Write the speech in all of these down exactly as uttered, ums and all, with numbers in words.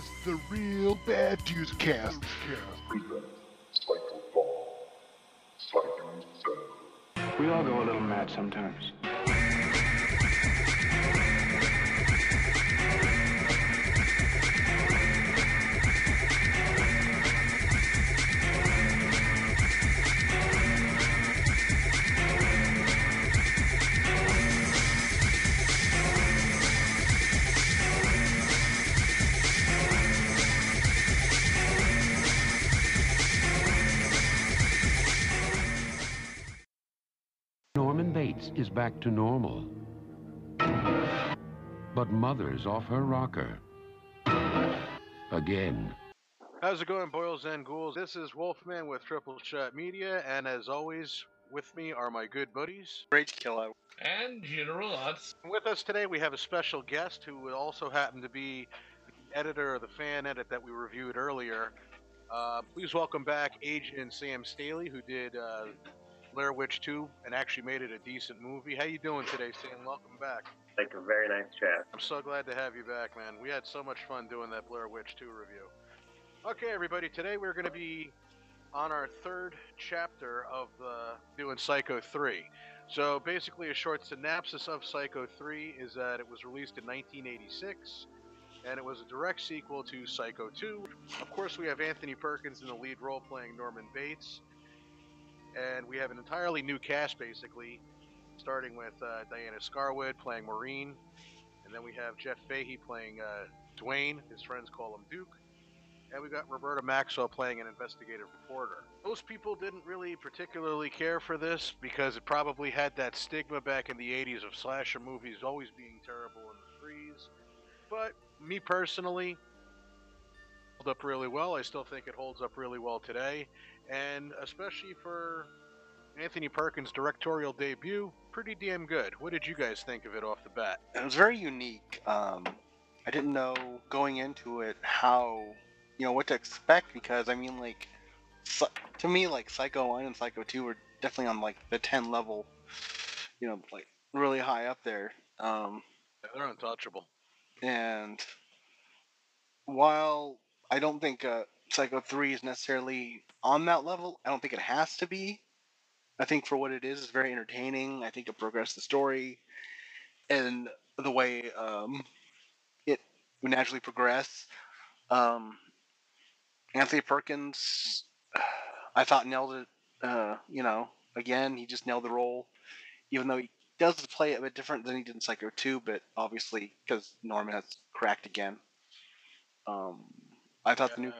is the Real Bad Newscast. We all go a little mad sometimes. Norman Bates is back to normal, but Mother's off her rocker again. How's it going, boils and ghouls? This is Wolfman with Triple Shot Media, and as always, with me are my good buddies, Rage Killer and General Otz. With us today, we have a special guest who also happened to be the editor of the fan edit that we reviewed earlier. Uh, please welcome back Agent Sam Staley, who did Uh, Blair Witch two, and actually made it a decent movie. How you doing today, Sam? Welcome back. Thank you. Very nice chat. I'm so glad to have you back, man. We had so much fun doing that Blair Witch two review. Okay, everybody. Today we're going to be on our third chapter of the doing Psycho three. So basically, a short synopsis of Psycho three is that it was released in nineteen eighty-six, and it was a direct sequel to Psycho two. Of course, we have Anthony Perkins in the lead role playing Norman Bates. And we have an entirely new cast, basically, starting with uh, Diana Scarwid playing Maureen. And then we have Jeff Fahey playing uh, Dwayne. His friends call him Duke. And we got Roberta Maxwell playing an investigative reporter. Most people didn't really particularly care for this because it probably had that stigma back in the eighties of slasher movies always being terrible in the threes. But me personally, it held up really well. I still think it holds up really well today. And especially for Anthony Perkins' directorial debut, pretty damn good. What did you guys think of it off the bat? It was very unique. Um, I didn't know going into it how, you know, what to expect, because, I mean, like, to me, like, Psycho one and Psycho two were definitely on, like, the ten level, you know, like, really high up there. Um, yeah, they're untouchable. And while I don't think Uh, Psycho three is necessarily on that level, I don't think it has to be. I think for what it is, it's very entertaining. I think it progressed the story and the way um, it would naturally progress. Um, Anthony Perkins, I thought, nailed it. Uh, you know, again, he just nailed the role, even though he does play it a bit different than he did in Psycho two, but obviously because Norman has cracked again. Um, I thought yeah, the new...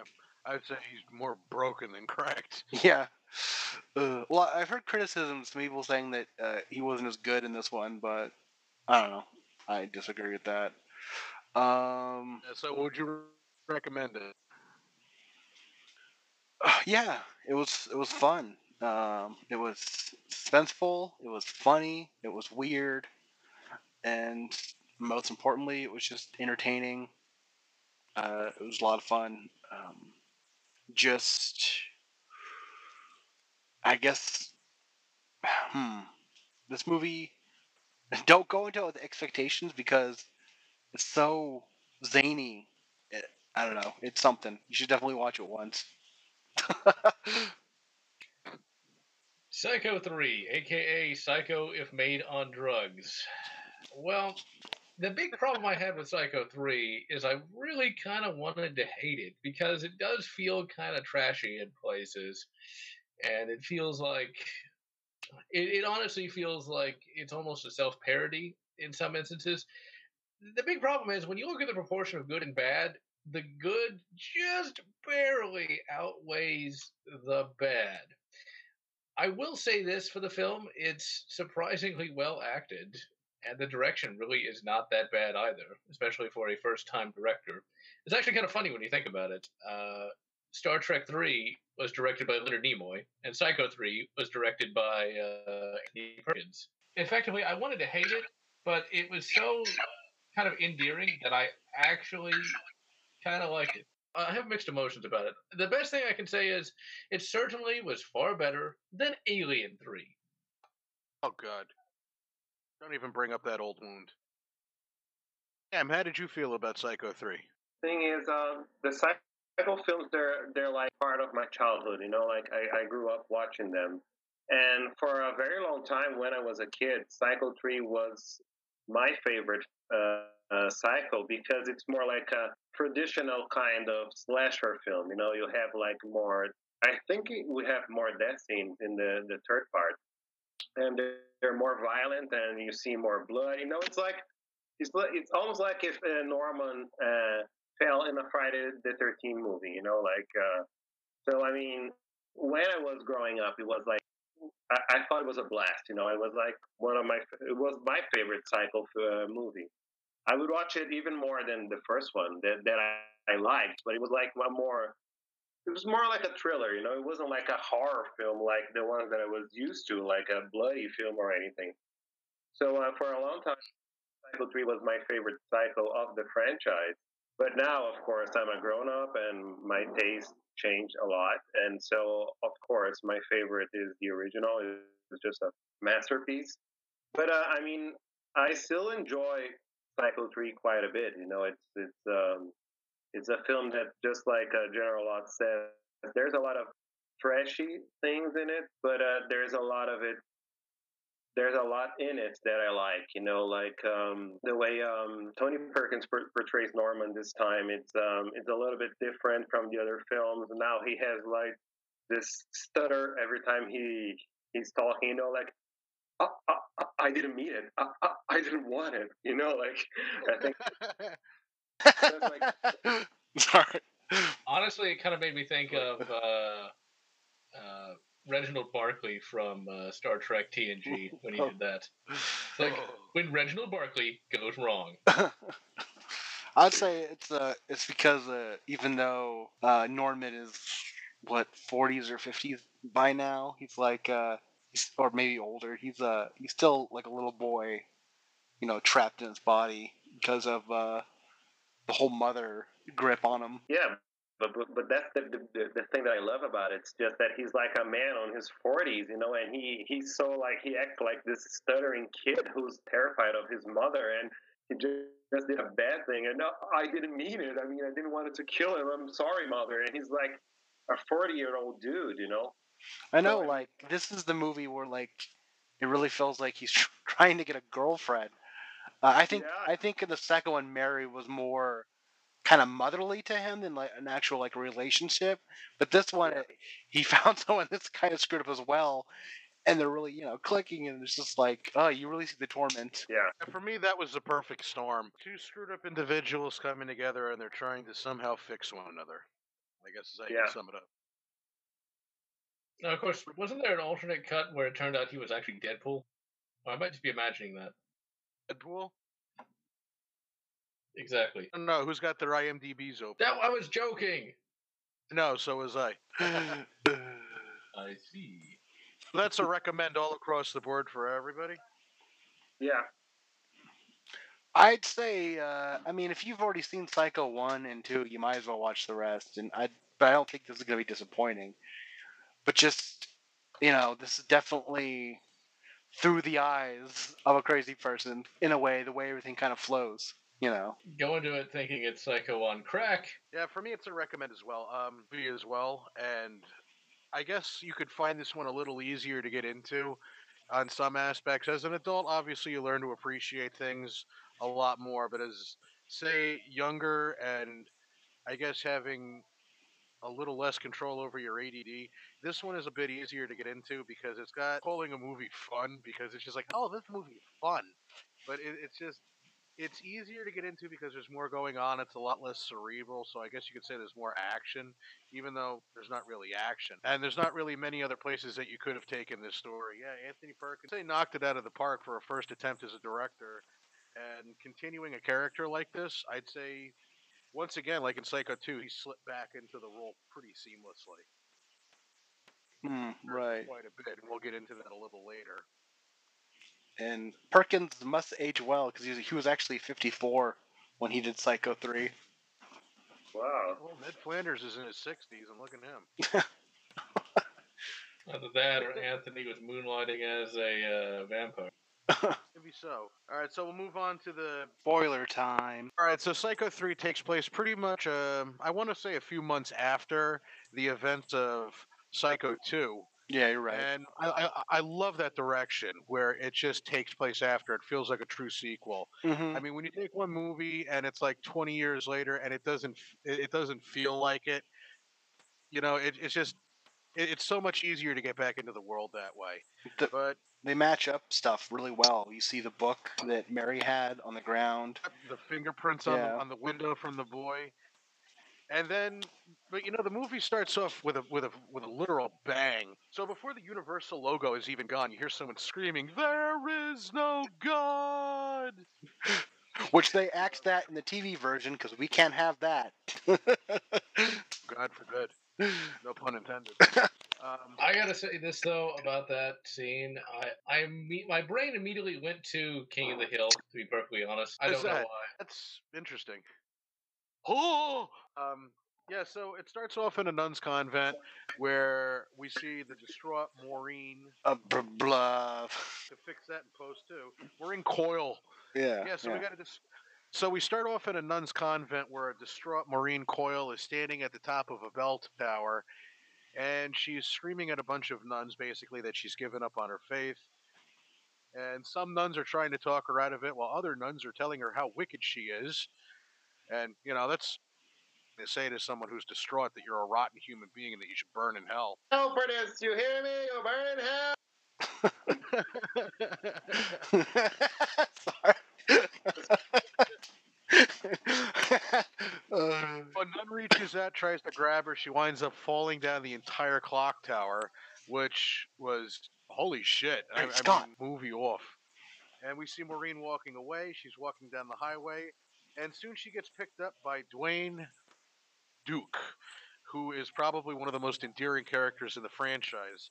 I'd say he's more broken than cracked. Yeah. Uh, well, I've heard criticisms from people saying that uh, he wasn't as good in this one, but I don't know. I disagree with that. Um, yeah, so would you recommend it? Uh, yeah, it was it was fun. Um, it was suspenseful. It was funny. It was weird. And most importantly, it was just entertaining. Uh, it was a lot of fun. Um, Just, I guess, hmm, this movie, don't go into it with expectations because it's so zany. It, I don't know. It's something. You should definitely watch it once. Psycho three, a k a. Psycho if made on drugs. Well, the big problem I had with Psycho three is I really kind of wanted to hate it because it does feel kind of trashy in places, and it feels like it, it honestly feels like it's almost a self-parody in some instances. The big problem is when you look at the proportion of good and bad, the good just barely outweighs the bad. I will say this for the film, it's surprisingly well acted. And the direction really is not that bad either, especially for a first-time director. It's actually kind of funny when you think about it. Uh, Star Trek Three was directed by Leonard Nimoy, and Psycho Three was directed by uh, Anthony Perkins. Effectively, I wanted to hate it, but it was so kind of endearing that I actually kind of liked it. I have mixed emotions about it. The best thing I can say is it certainly was far better than Alien Three. Oh, God. Don't even bring up that old wound. Sam, how did you feel about Psycho three? thing is, um, the Psycho films, they're, they're like part of my childhood, you know, like I, I grew up watching them. And for a very long time when I was a kid, Psycho three was my favorite uh, uh, Psycho, because it's more like a traditional kind of slasher film. You know, you have like more, I think we have more death scenes in the, the third part. And they're, they're more violent and you see more blood. You know, it's like, it's, it's almost like if uh, Norman uh, fell in a Friday the thirteenth movie, you know, like, uh, so I mean, when I was growing up, it was like, I thought it was a blast, you know. It was like one of my, it was my favorite Psycho uh, movie. I would watch it even more than the first one that, that I, I liked, but it was like one more, it was more like a thriller, you know. It wasn't like a horror film like the ones that I was used to, like a bloody film or anything. So uh, for a long time, Psycho three was my favorite Psycho of the franchise. But now, of course, I'm a grown-up and my taste changed a lot. And so, of course, my favorite is the original. It's just a masterpiece. But, uh, I mean, I still enjoy Psycho three quite a bit. You know, it's it's um, it's a film that, just like uh, General Otz said, there's a lot of trashy things in it, but uh, there's a lot of it. There's a lot in it that I like, you know, like um, the way um, Tony Perkins per- portrays Norman this time. It's um, it's a little bit different from the other films. Now he has like this stutter every time he he's talking, you know, like I, I, I didn't mean it, I, I, I didn't want it, you know, like I think. That's like... Sorry. Honestly, it kind of made me think of. Uh, uh... Reginald Barclay from uh, Star Trek T N G when he did that. It's like when Reginald Barclay goes wrong. I'd say it's uh it's because uh, even though uh, Norman is what forties or fifties by now, he's like uh he's, or maybe older. He's uh he's still like a little boy, you know, trapped in his body because of uh the whole mother grip on him. Yeah. But, but but that's the, the the thing that I love about it. It's just that he's like a man on his forties, you know, and he, he's so like, he acts like this stuttering kid who's terrified of his mother, and he just did a bad thing. And no, I didn't mean it. I mean, I didn't want it to kill him. I'm sorry, mother. And he's like a forty-year-old dude, you know? I know, so, like, this is the movie where, like, it really feels like he's trying to get a girlfriend. Uh, I think yeah. I think in the second one, Mary was more... kind of motherly to him than like an actual like relationship, but this one yeah. he found someone that's kind of screwed up as well, and they're really, you know, clicking, and it's just like, oh, you really see the torment. Yeah, and for me that was the perfect storm: two screwed up individuals coming together, and they're trying to somehow fix one another. I guess is how yeah. you sum it up. Now, of course, wasn't there an alternate cut where it turned out he was actually Deadpool? Oh, I might just be imagining that. Deadpool. Exactly. I don't know who's got their I M D B's open. That I was joking. No, so was I. I see. That's a recommend all across the board for everybody. Yeah. I'd say, uh, I mean, if you've already seen Psycho one and two, you might as well watch the rest. And I, but I don't think this is going to be disappointing. But just, you know, this is definitely through the eyes of a crazy person, in a way, the way everything kind of flows. You know, go into it thinking it's Psycho on crack. Yeah, for me, it's a recommend as well. Um, me as well, and I guess you could find this one a little easier to get into on some aspects. As an adult, obviously, you learn to appreciate things a lot more. But as, say, younger, and I guess having a little less control over your A D D, this one is a bit easier to get into because it's got calling a movie fun because it's just like, oh, this movie is fun, but it, it's just. It's easier to get into because there's more going on. It's a lot less cerebral, so I guess you could say there's more action, even though there's not really action. And there's not really many other places that you could have taken this story. Yeah, Anthony Perkins, they knocked it out of the park for a first attempt as a director. And continuing a character like this, I'd say, once again, like in Psycho two, he slipped back into the role pretty seamlessly. Mm, right. Quite a bit, and we'll get into that a little later. And Perkins must age well because he was, he was actually fifty-four when he did Psycho three. Wow. Well, Ned Flanders is in his sixties, and look at him. Either that or Anthony was moonlighting as a uh, vampire. Maybe so. Alright, so we'll move on to the spoiler time. Alright, so Psycho three takes place pretty much, um, I want to say a few months after the events of Psycho two. Yeah, you're right. And I, I I love that direction where it just takes place after. It feels like a true sequel. Mm-hmm. I mean, when you take one movie and it's like twenty years later and it doesn't it doesn't feel like it, you know, it, it's just it, it's so much easier to get back into the world that way. The, but they match up stuff really well. You see the book that Mary had on the ground, the fingerprints yeah. on the, on the window from the boy. And then, but you know, the movie starts off with a with a with a literal bang. So before the Universal logo is even gone, you hear someone screaming, "There is no God!" Which they axed that in the T V version because we can't have that. God forbid. No pun intended. Um, I gotta say this though about that scene. I, I me, my brain immediately went to King of the Hill. To be perfectly honest, I don't that, know why. That's interesting. Oh, um, yeah. So it starts off in a nun's convent where we see the distraught Maureen. Uh, blah, blah. To fix that in post too. Maureen Coyle. Yeah. Yeah. So yeah. we got to. Dis- so we start off in a nun's convent where a distraught Maureen Coyle is standing at the top of a bell tower, and she's screaming at a bunch of nuns basically that she's given up on her faith. And some nuns are trying to talk her out of it, while other nuns are telling her how wicked she is. And, you know, that's, they say to someone who's distraught that you're a rotten human being and that you should burn in hell. Help for this, you hear me? You'll burn in hell! Sorry. uh, when nun reaches out, tries to grab her, she winds up falling down the entire clock tower, which was, holy shit, I, I mean, movie off. And we see Maureen walking away, she's walking down the highway, and soon she gets picked up by Dwayne Duke, who is probably one of the most endearing characters in the franchise.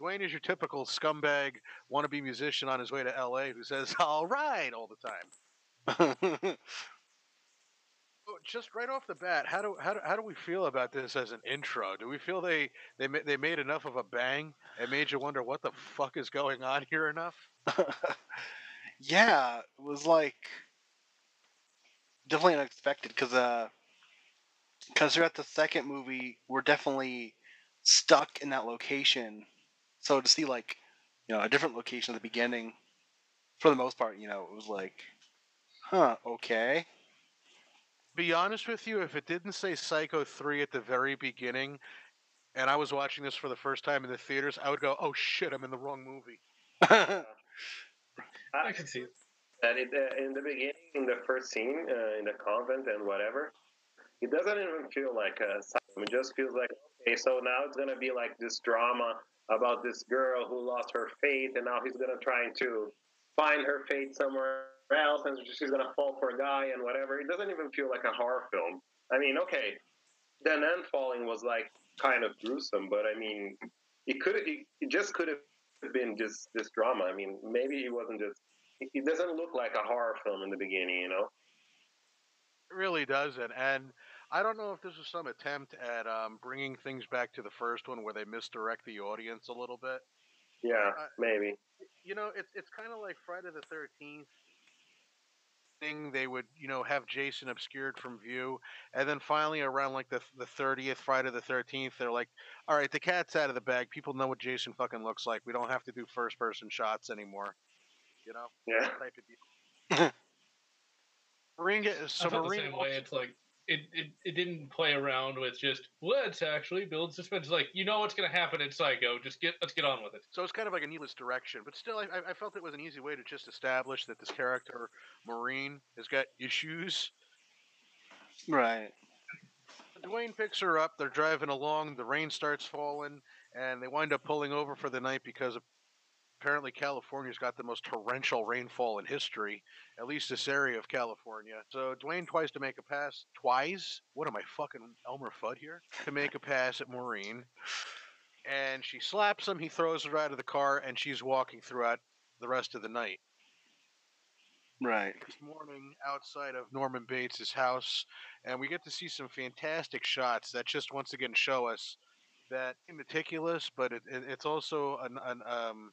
Dwayne is your typical scumbag, wannabe musician on his way to L A who says, all right, all the time. Just right off the bat, how do, how do how do we feel about this as an intro? Do we feel they, they, they made enough of a bang? It made you wonder what the fuck is going on here enough? Yeah, it was like... definitely unexpected because uh, because throughout the second movie we're definitely stuck in that location, so to see like you know a different location at the beginning for the most part, you know it was like, huh, okay. Be honest with you, if it didn't say Psycho three at the very beginning, and I was watching this for the first time in the theaters, I would go, oh shit, I'm in the wrong movie. I can see it. That it, uh, in the beginning, in the first scene, uh, in the convent and whatever, it doesn't even feel like a sitcom. It just feels like, okay, so now it's going to be like this drama about this girl who lost her faith, and now he's going to try to find her faith somewhere else, and she's going to fall for a guy and whatever. It doesn't even feel like a horror film. I mean, okay, the nun falling was like kind of gruesome, but I mean, it could it, it just could have been just this drama. I mean, maybe it wasn't just... It doesn't look like a horror film in the beginning, you know? It really doesn't. And I don't know if this was some attempt at um, bringing things back to the first one where they misdirect the audience a little bit. Yeah, uh, maybe. You know, it's it's kind of like Friday the thirteenth thing. They would, you know, have Jason obscured from view. And then finally around like the the thirtieth, Friday the thirteenth, they're like, all right, the cat's out of the bag. People know what Jason fucking looks like. We don't have to do first-person shots anymore. You know, yeah. That type of deal. Maureen gets, so I felt Maureen the same way. It's like it, it, it didn't play around with just let's actually build suspense. It's like you know what's going to happen in Psycho. Just get let's get on with it. So it's kind of like a needless direction, but still, I, I felt it was an easy way to just establish that this character Maureen has got issues. Right. Dwayne picks her up. They're driving along. The rain starts falling, and they wind up pulling over for the night because of. Apparently, California's got the most torrential rainfall in history, at least this area of California. So Dwayne tries to make a pass. Twice? What am I, fucking Elmer Fudd here? To make a pass at Maureen. And she slaps him, he throws her out of the car, and she's walking throughout the rest of the night. Right. This morning, outside of Norman Bates' house, and we get to see some fantastic shots that just once again show us that it's meticulous, but it, it, it's also an... an um,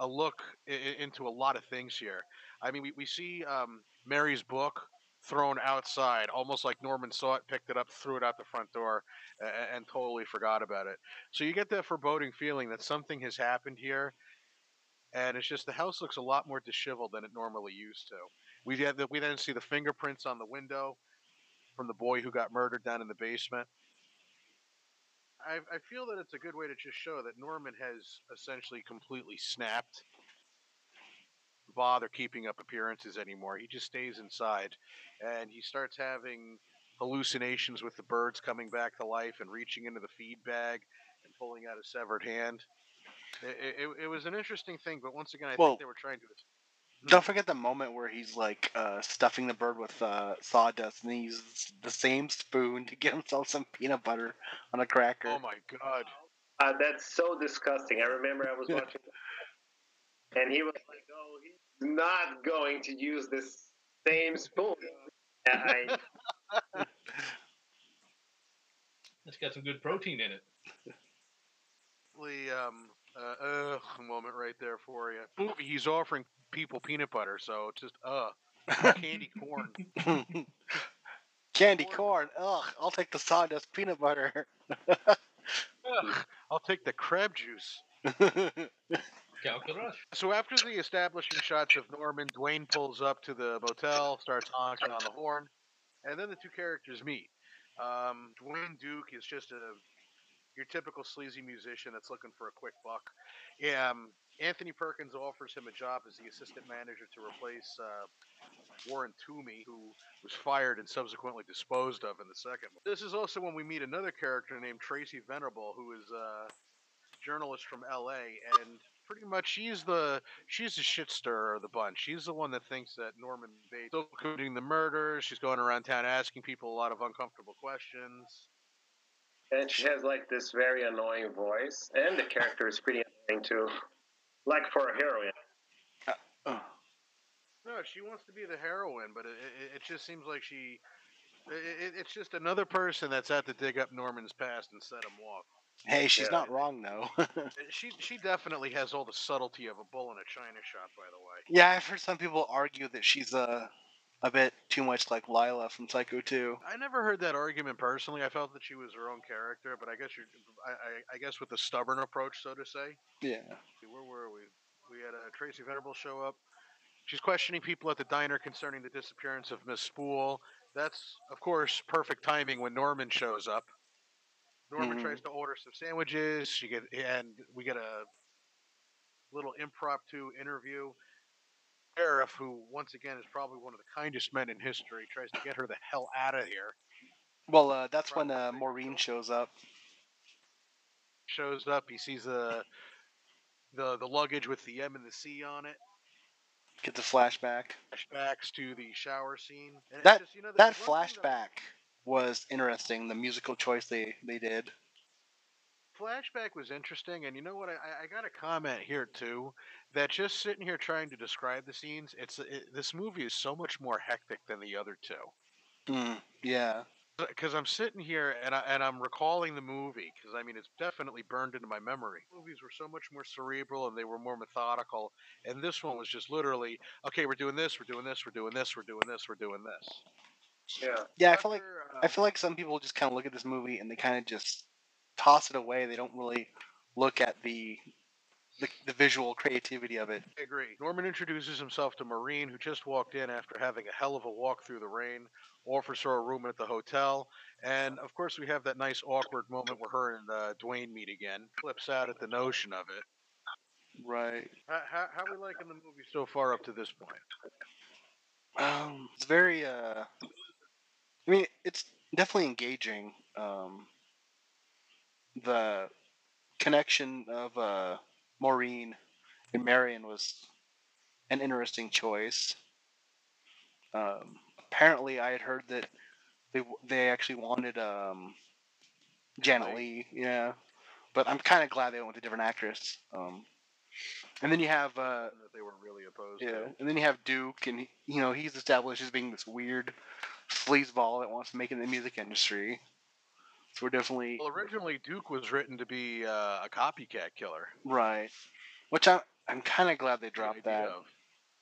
a look I into a lot of things here. I mean, we, we see um, Mary's book thrown outside, almost like Norman saw it, picked it up, threw it out the front door, and, and totally forgot about it. So you get that foreboding feeling that something has happened here, and it's just the house looks a lot more disheveled than it normally used to. We had the, we then see the fingerprints on the window from the boy who got murdered down in the basement. I, I feel that it's a good way to just show that Norman has essentially completely snapped. Bother keeping up appearances anymore. He just stays inside, and he starts having hallucinations with the birds coming back to life and reaching into the feed bag and pulling out a severed hand. It, it, it was an interesting thing, but once again, I well, think they were trying to. Don't forget the moment where he's like uh, stuffing the bird with uh, sawdust, and he uses the same spoon to get himself some peanut butter on a cracker. Oh my god, uh, that's so disgusting! I remember I was watching. And he was like, oh, he's not going to use this same spoon. I... It's got some good protein in it. The um, uh, uh, moment right there for you. He's offering people peanut butter, so it's just, uh, candy corn. Candy corn. corn. Ugh, I'll take the sawdust peanut butter. Ugh, I'll take the crab juice. So after the establishing shots of Norman, Dwayne pulls up to the motel, starts honking on the horn, and then the two characters meet. Um, Dwayne Duke is just a your typical sleazy musician that's looking for a quick buck. Um, Anthony Perkins offers him a job as the assistant manager to replace uh, Warren Toomey, who was fired and subsequently disposed of in the second one. This is also when we meet another character named Tracy Venable, who is a journalist from L A, and pretty much, she's the she's the shit stirrer of the bunch. She's the one that thinks that Norman Bates is committing the murder. She's going around town asking people a lot of uncomfortable questions. And she has like this very annoying voice, and the character is pretty annoying too, like for a heroine. Uh, oh. No, she wants to be the heroine, but it, it, it just seems like she. It, it's just another person that's out to dig up Norman's past and set him off. Hey, she's yeah. not wrong, though. she she definitely has all the subtlety of a bull in a china shop, by the way. Yeah, I've heard some people argue that she's uh, a bit too much like Lila from Psycho two. I never heard that argument personally. I felt that she was her own character, but I guess you're, I, I, I guess with the stubborn approach, so to say. Yeah. Where were we? We had uh, Tracy Venable show up. She's questioning people at the diner concerning the disappearance of Miss Spool. That's, of course, perfect timing when Norman shows up. Norman mm-hmm. tries to order some sandwiches, she get, and we get a little impromptu interview. Sheriff, who, once again, is probably one of the kindest men in history, tries to get her the hell out of here. Well, uh, that's probably when uh, Maureen shows up. Shows up, he sees the, the, the luggage with the M and the C on it. Get the flashback. Flashbacks to the shower scene. And that just, you know, that flashback... was interesting, the musical choice they, they did. Flashback was interesting, and you know what, I, I got a comment here too, that just sitting here trying to describe the scenes, it's it, this movie is so much more hectic than the other two. Mm, yeah. Because I'm sitting here, and, I, and I'm recalling the movie, because I mean, it's definitely burned into my memory. Movies were so much more cerebral, and they were more methodical, and this one was just literally, okay, we're doing this, we're doing this, we're doing this, we're doing this, we're doing this. Yeah, yeah. I feel like I feel like some people just kind of look at this movie and they kind of just toss it away. They don't really look at the, the the visual creativity of it. I agree. Norman introduces himself to Maureen, who just walked in after having a hell of a walk through the rain, offers her a room at the hotel, and of course we have that nice awkward moment where her and uh, Dwayne meet again. Flips out at the notion of it. Right. How, how, how are we liking the movie so far up to this point? Um, it's very uh. I mean, it's definitely engaging. Um, the connection of uh, Maureen and Marion was an interesting choice. Um, apparently, I had heard that they they actually wanted um, Janet Leigh, yeah. But I'm kind of glad they went with a different actress. Um, and then you have uh, they were really opposed. Yeah, to. And then you have Duke, and you know he's established as being this weird sleazeball that wants to make it in the music industry. So we're definitely... Well, originally Duke was written to be uh, a copycat killer. Right. Which I, I'm kind of glad they dropped that. Of.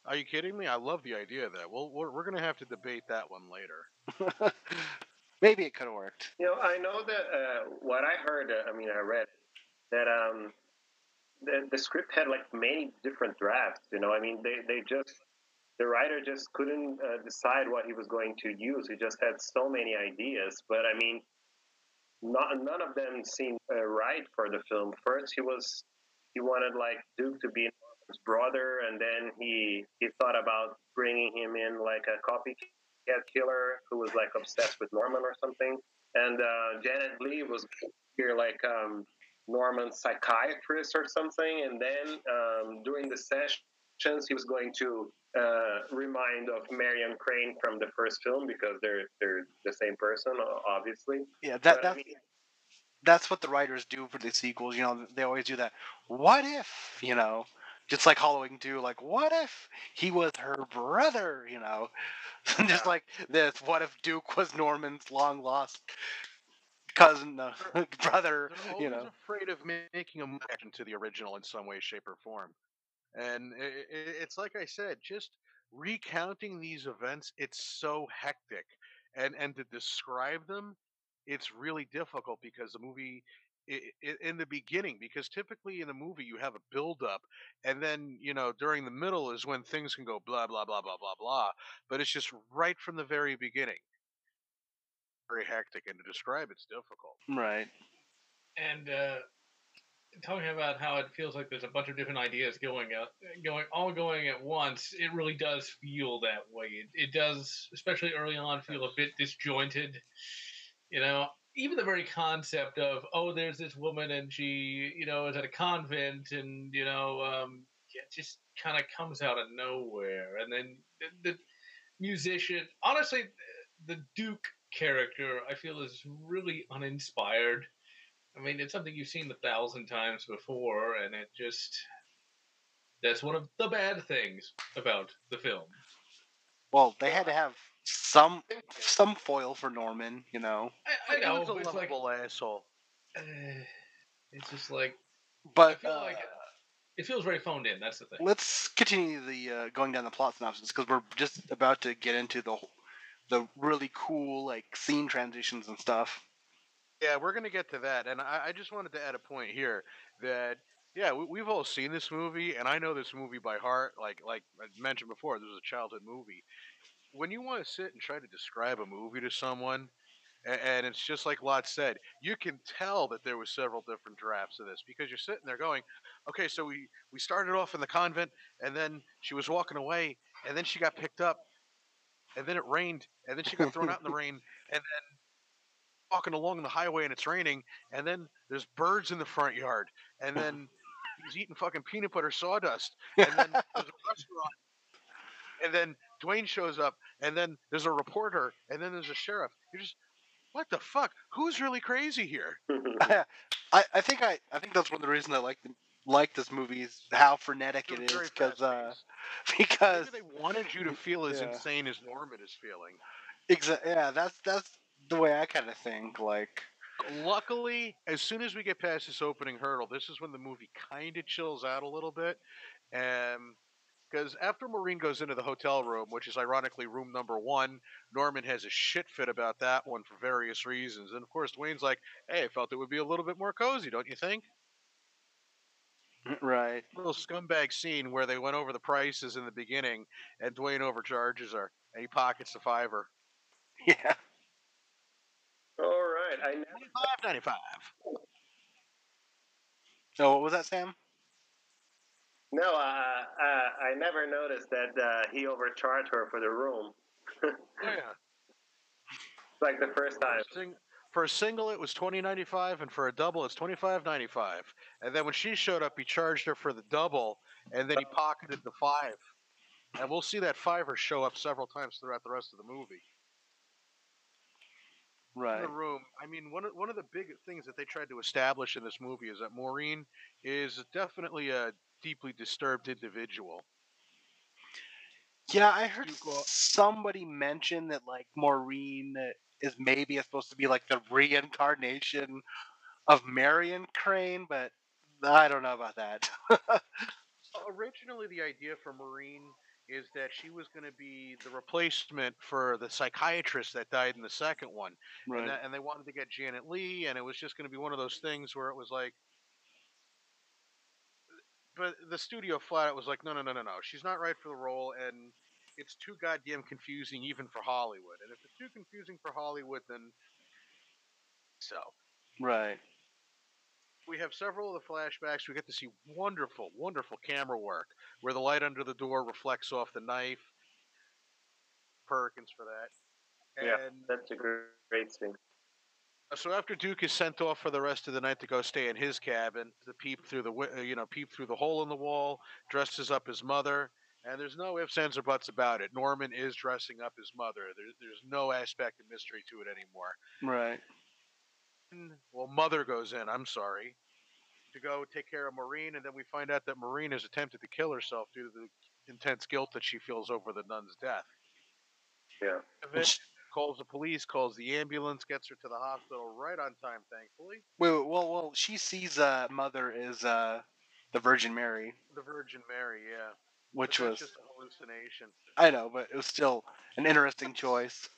Are you kidding me? I love the idea of that. Well, we're, we're going to have to debate that one later. Maybe it could have worked. You know, I know that uh, what I heard, uh, I mean, I read that um, the, the script had like many different drafts, you know, I mean, they, they just, the writer just couldn't uh, decide what he was going to use. He just had so many ideas, but I mean, not, none of them seemed uh, right for the film. First, he was, he wanted like Duke to be his brother, and then he, he thought about bringing him in like a copycat killer who was like obsessed with Norman or something, and uh, Janet Leigh was here like um, Norman's psychiatrist or something, and then um, during the sessions he was going to uh, remind of Marion Crane from the first film because they're they're the same person, obviously. Yeah, that but, that's, I mean, that's what the writers do for the sequels. You know, they always do that. What if, you know, just like Halloween two, like, what if he was her brother, you know? Yeah. Just like this, what if Duke was Norman's long-lost cousin, uh, brother, you know? They're afraid of making a connection to the original in some way, shape, or form. And it, it, it's like I said, just recounting these events, it's so hectic. And, and to describe them, it's really difficult because the movie... It, it, in the beginning, because typically in a movie you have a build-up, and then, you know, during the middle is when things can go blah, blah, blah, blah, blah, blah. But it's just right from the very beginning. Very hectic, and to describe it's difficult. Right. And uh, talking about how it feels like there's a bunch of different ideas going out, going all going at once, it really does feel that way. It, it does, especially early on, feel a bit disjointed, you know. Even the very concept of, oh, there's this woman and she, you know, is at a convent and, you know, um, yeah, just kind of comes out of nowhere. And then the, the musician, honestly, the Duke character, I feel is really uninspired. I mean, it's something you've seen a thousand times before, and it just, that's one of the bad things about the film. Well, they had to have some some foil for Norman, you know. I, I know, was a but lovable like, asshole. Uh, it's just like, but I feel uh, like it, it feels very phoned in. That's the thing. Let's continue the uh, going down the plot synopsis because we're just about to get into the the really cool like scene transitions and stuff. Yeah, we're gonna get to that, and I, I just wanted to add a point here that. Yeah, we, we've all seen this movie, and I know this movie by heart. Like like I mentioned before, this was a childhood movie. When you want to sit and try to describe a movie to someone, and, and it's just like Lott said, you can tell that there was several different drafts of this because you're sitting there going, okay, so we, we started off in the convent, and then she was walking away, and then she got picked up, and then it rained, and then she got thrown out in the rain, and then walking along the highway and it's raining, and then there's birds in the front yard, and then... he's eating fucking peanut butter sawdust, and then there's a restaurant, and then Dwayne shows up, and then there's a reporter, and then there's a sheriff. You're just, what the fuck? Who's really crazy here? I, I think I, I think that's one of the reasons I like like this movie is how frenetic it is, because uh, because maybe they wanted you to feel as yeah. insane as Norman is feeling. Exactly. Yeah, that's that's the way I kind of think. Like. Luckily, as soon as we get past this opening hurdle, this is when the movie kind of chills out a little bit. Because um, after Maureen goes into the hotel room, which is ironically room number one, Norman has a shit fit about that one for various reasons. And, of course, Dwayne's like, hey, I felt it would be a little bit more cozy, don't you think? Right. A little scumbag scene where they went over the prices in the beginning, and Dwayne overcharges her, and he pockets the fiver. Yeah. I never... ninety-five ninety-five. So what was that, Sam? No, uh, uh, I never noticed that uh, he overcharged her for the room. Oh, yeah. Like the first time. For a, sing- for a single, it was twenty ninety-five, and for a double, it's twenty-five ninety-five. And then when she showed up, he charged her for the double, and then he pocketed the five. And we'll see that fiver show up several times throughout the rest of the movie. Right. In the room. I mean, one of, one of the big things that they tried to establish in this movie is that Maureen is definitely a deeply disturbed individual. Yeah, I heard somebody mention that, like, Maureen is maybe supposed to be, like, the reincarnation of Marion Crane, but I don't know about that. originally the idea for Maureen is that she was going to be the replacement for the psychiatrist that died in the second one. Right. And, that, and they wanted to get Janet Leigh, and it was just going to be one of those things where it was like, but the studio flat out was like, no, no, no, no, no. She's not right for the role, and it's too goddamn confusing even for Hollywood. And if it's too confusing for Hollywood, then so. Right. We have several of the flashbacks. We get to see wonderful, wonderful camera work where the light under the door reflects off the knife. Perkins for that. And yeah, that's a great thing. So after Duke is sent off for the rest of the night to go stay in his cabin, to peep through the you know peep through the hole in the wall, dresses up his mother, and there's no ifs, ands, or buts about it. Norman is dressing up his mother. There's there's no aspect of mystery to it anymore. Right. Well, mother goes in, I'm sorry, to go take care of Maureen, and then we find out that Maureen has attempted to kill herself due to the intense guilt that she feels over the nun's death. Yeah. Eventually, calls the police, calls the ambulance, gets her to the hospital right on time, thankfully. Wait, wait well, well, she sees uh, mother as uh, the Virgin Mary. The Virgin Mary, yeah. Which was just a hallucination. I know, but it was still an interesting choice.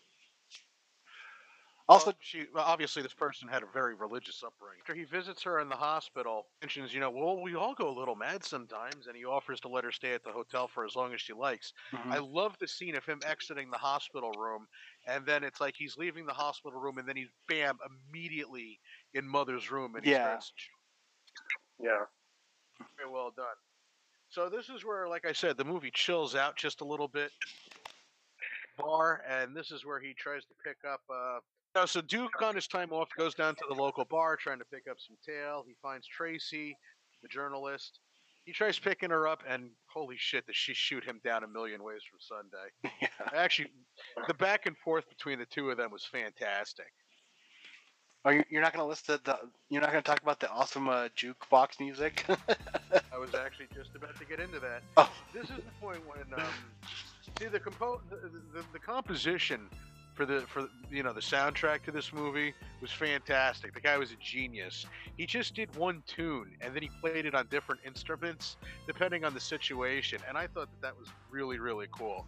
Also, well, she obviously this person had a very religious upbringing. After he visits her in the hospital, mentions, you know, well, we all go a little mad sometimes, and he offers to let her stay at the hotel for as long as she likes. Mm-hmm. I love the scene of him exiting the hospital room, and then it's like he's leaving the hospital room, and then he's bam immediately in mother's room, and he yeah, starts... yeah, very well done. So this is where, like I said, the movie chills out just a little bit. Bar, and this is where he tries to pick up. Uh, Now, so Duke, on his time off, goes down to the local bar trying to pick up some tail. He finds Tracy, the journalist. He tries picking her up, and holy shit, does she shoot him down a million ways from Sunday. Yeah. Actually, the back and forth between the two of them was fantastic. Are you, you're not going to list the, the? You're not going to talk about the awesome uh, jukebox music? I was actually just about to get into that. Oh. This is the point when um, see the, compo the, the, the composition. For the for you know the soundtrack to this movie was fantastic. The guy was a genius. He just did one tune and then he played it on different instruments depending on the situation. And I thought that that was really really cool.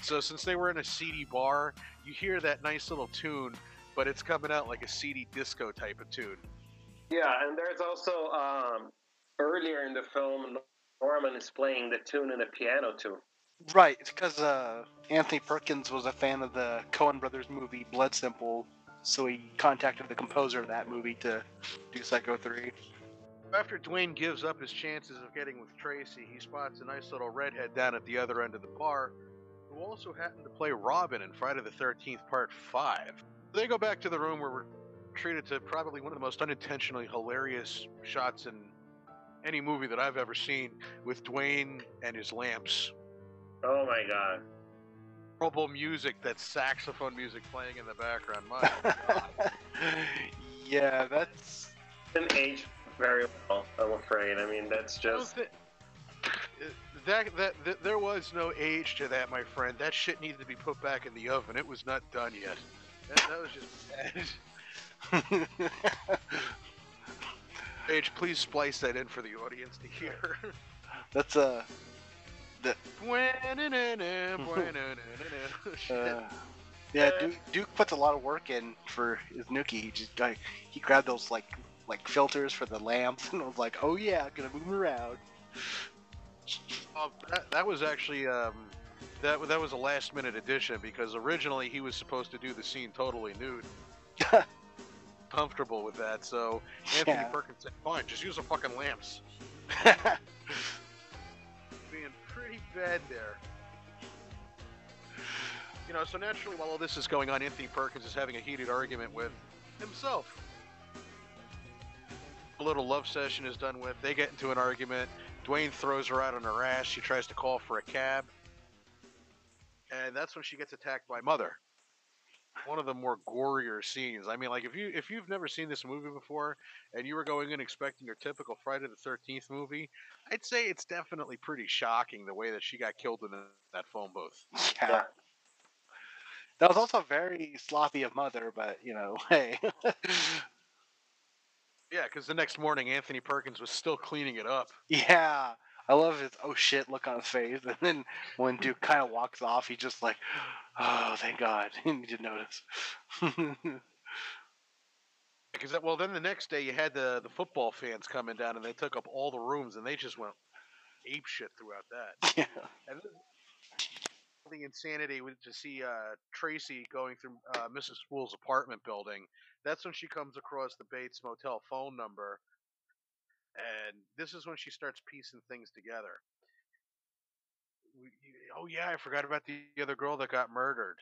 So since they were in a C D bar, you hear that nice little tune, but it's coming out like a C D disco type of tune. Yeah, and there's also um, earlier in the film Norman is playing the tune in the piano too. Right, it's because uh, Anthony Perkins was a fan of the Coen Brothers movie Blood Simple, so he contacted the composer of that movie to do Psycho three. After Dwayne gives up his chances of getting with Tracy, he spots a nice little redhead down at the other end of the bar, who also happened to play Robin in Friday the thirteenth Part five. They go back to the room where we're treated to probably one of the most unintentionally hilarious shots in any movie that I've ever seen, with Dwayne and his lamps. Oh my god. Horrible music, that saxophone music playing in the background. My god. Yeah, that's... It didn't age very well, I'm afraid. I mean, that's just... That, that, that, that, there was no age to that, my friend. That shit needed to be put back in the oven. It was not done yet. That, that was just bad. Age, please splice that in for the audience to hear. That's a... Uh... The... uh, yeah, Duke, Duke puts a lot of work in for his nookie. He just I, he grabbed those like like filters for the lamps and was like, oh yeah, I'm gonna move them around. Oh, that, that was actually um, that that was a last minute addition because originally he was supposed to do the scene totally nude. Comfortable with that, so Anthony yeah. Perkins said, fine, just use the fucking lamps. Being pretty bad there. You know, so naturally while all this is going on, Anthony Perkins is having a heated argument with himself. A little love session is done with. They get into an argument. Dwayne throws her out on her ass. She tries to call for a cab. And that's when she gets attacked by mother. One of the more gorier scenes. I mean, like, if, you, if you've never seen this movie before and you were going in expecting your typical Friday the thirteenth movie, I'd say it's definitely pretty shocking the way that she got killed in that phone booth. Yeah. yeah. That was also very sloppy of mother, but, you know, hey. Yeah, because the next morning, Anthony Perkins was still cleaning it up. Yeah. I love his oh shit look on his face, and then when Duke kind of walks off, he just like, oh thank God, he didn't notice. Because well, then the next day you had the the football fans coming down, and they took up all the rooms, and they just went ape shit throughout that. Yeah. And then, the insanity with to see uh, Tracy going through uh, Missus Spool's apartment building. That's when she comes across the Bates Motel phone number, and this is when she starts piecing things together. We, oh yeah, I forgot about the other girl that got murdered.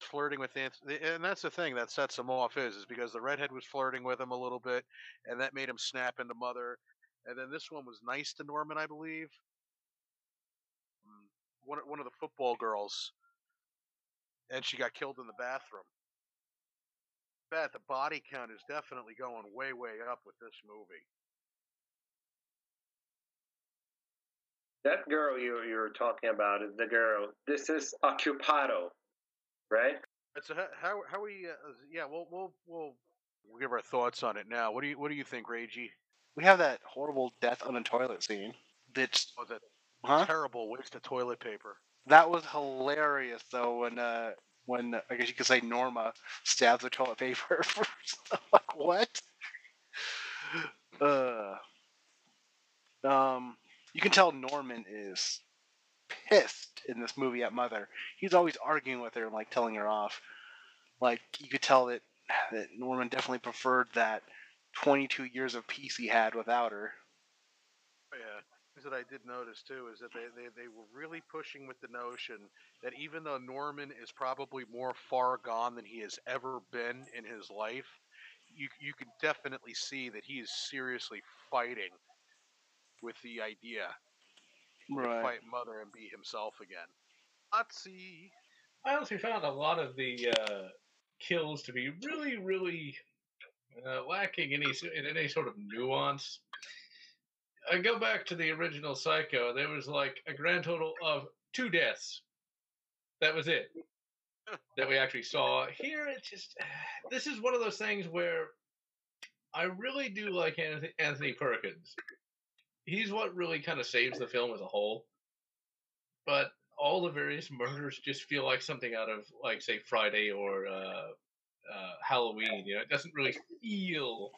Flirting with Anthony, and that's the thing that sets him off is is because the redhead was flirting with him a little bit, and that made him snap into Mother. And then this one was nice to Norman, I believe. One, one of the football girls, and she got killed in the bathroom. Beth, the body count is definitely going way, way up with this movie. That girl you you were talking about is the girl. This is Occupado, right? So how how, how are you? Uh, yeah, we'll we'll we'll give our thoughts on it now. What do you what do you think, Reggie? We have that horrible death on the toilet scene. That's oh, that Huh? Terrible waste of toilet paper. That was hilarious, though, when, uh, when uh, I guess you could say Norma stabs the toilet paper first. Like, what? Uh, um, you can tell Norman is pissed in this movie at Mother. He's always arguing with her and, like, telling her off. Like, you could tell that, that Norman definitely preferred that twenty-two years of peace he had without her. Yeah. That I did notice too is that they, they, they were really pushing with the notion that even though Norman is probably more far gone than he has ever been in his life, you you can definitely see that he is seriously fighting with the idea right. to fight Mother and be himself again. Nazi. I honestly found a lot of the uh, kills to be really, really uh, lacking any in any sort of nuance. I go back to the original Psycho. There was like a grand total of two deaths. That was it. That we actually saw. Here, it's just... This is one of those things where I really do like Anthony Perkins. He's what really kind of saves the film as a whole. But all the various murders just feel like something out of, like, say, Friday or uh, uh, Halloween. You know, it doesn't really feel...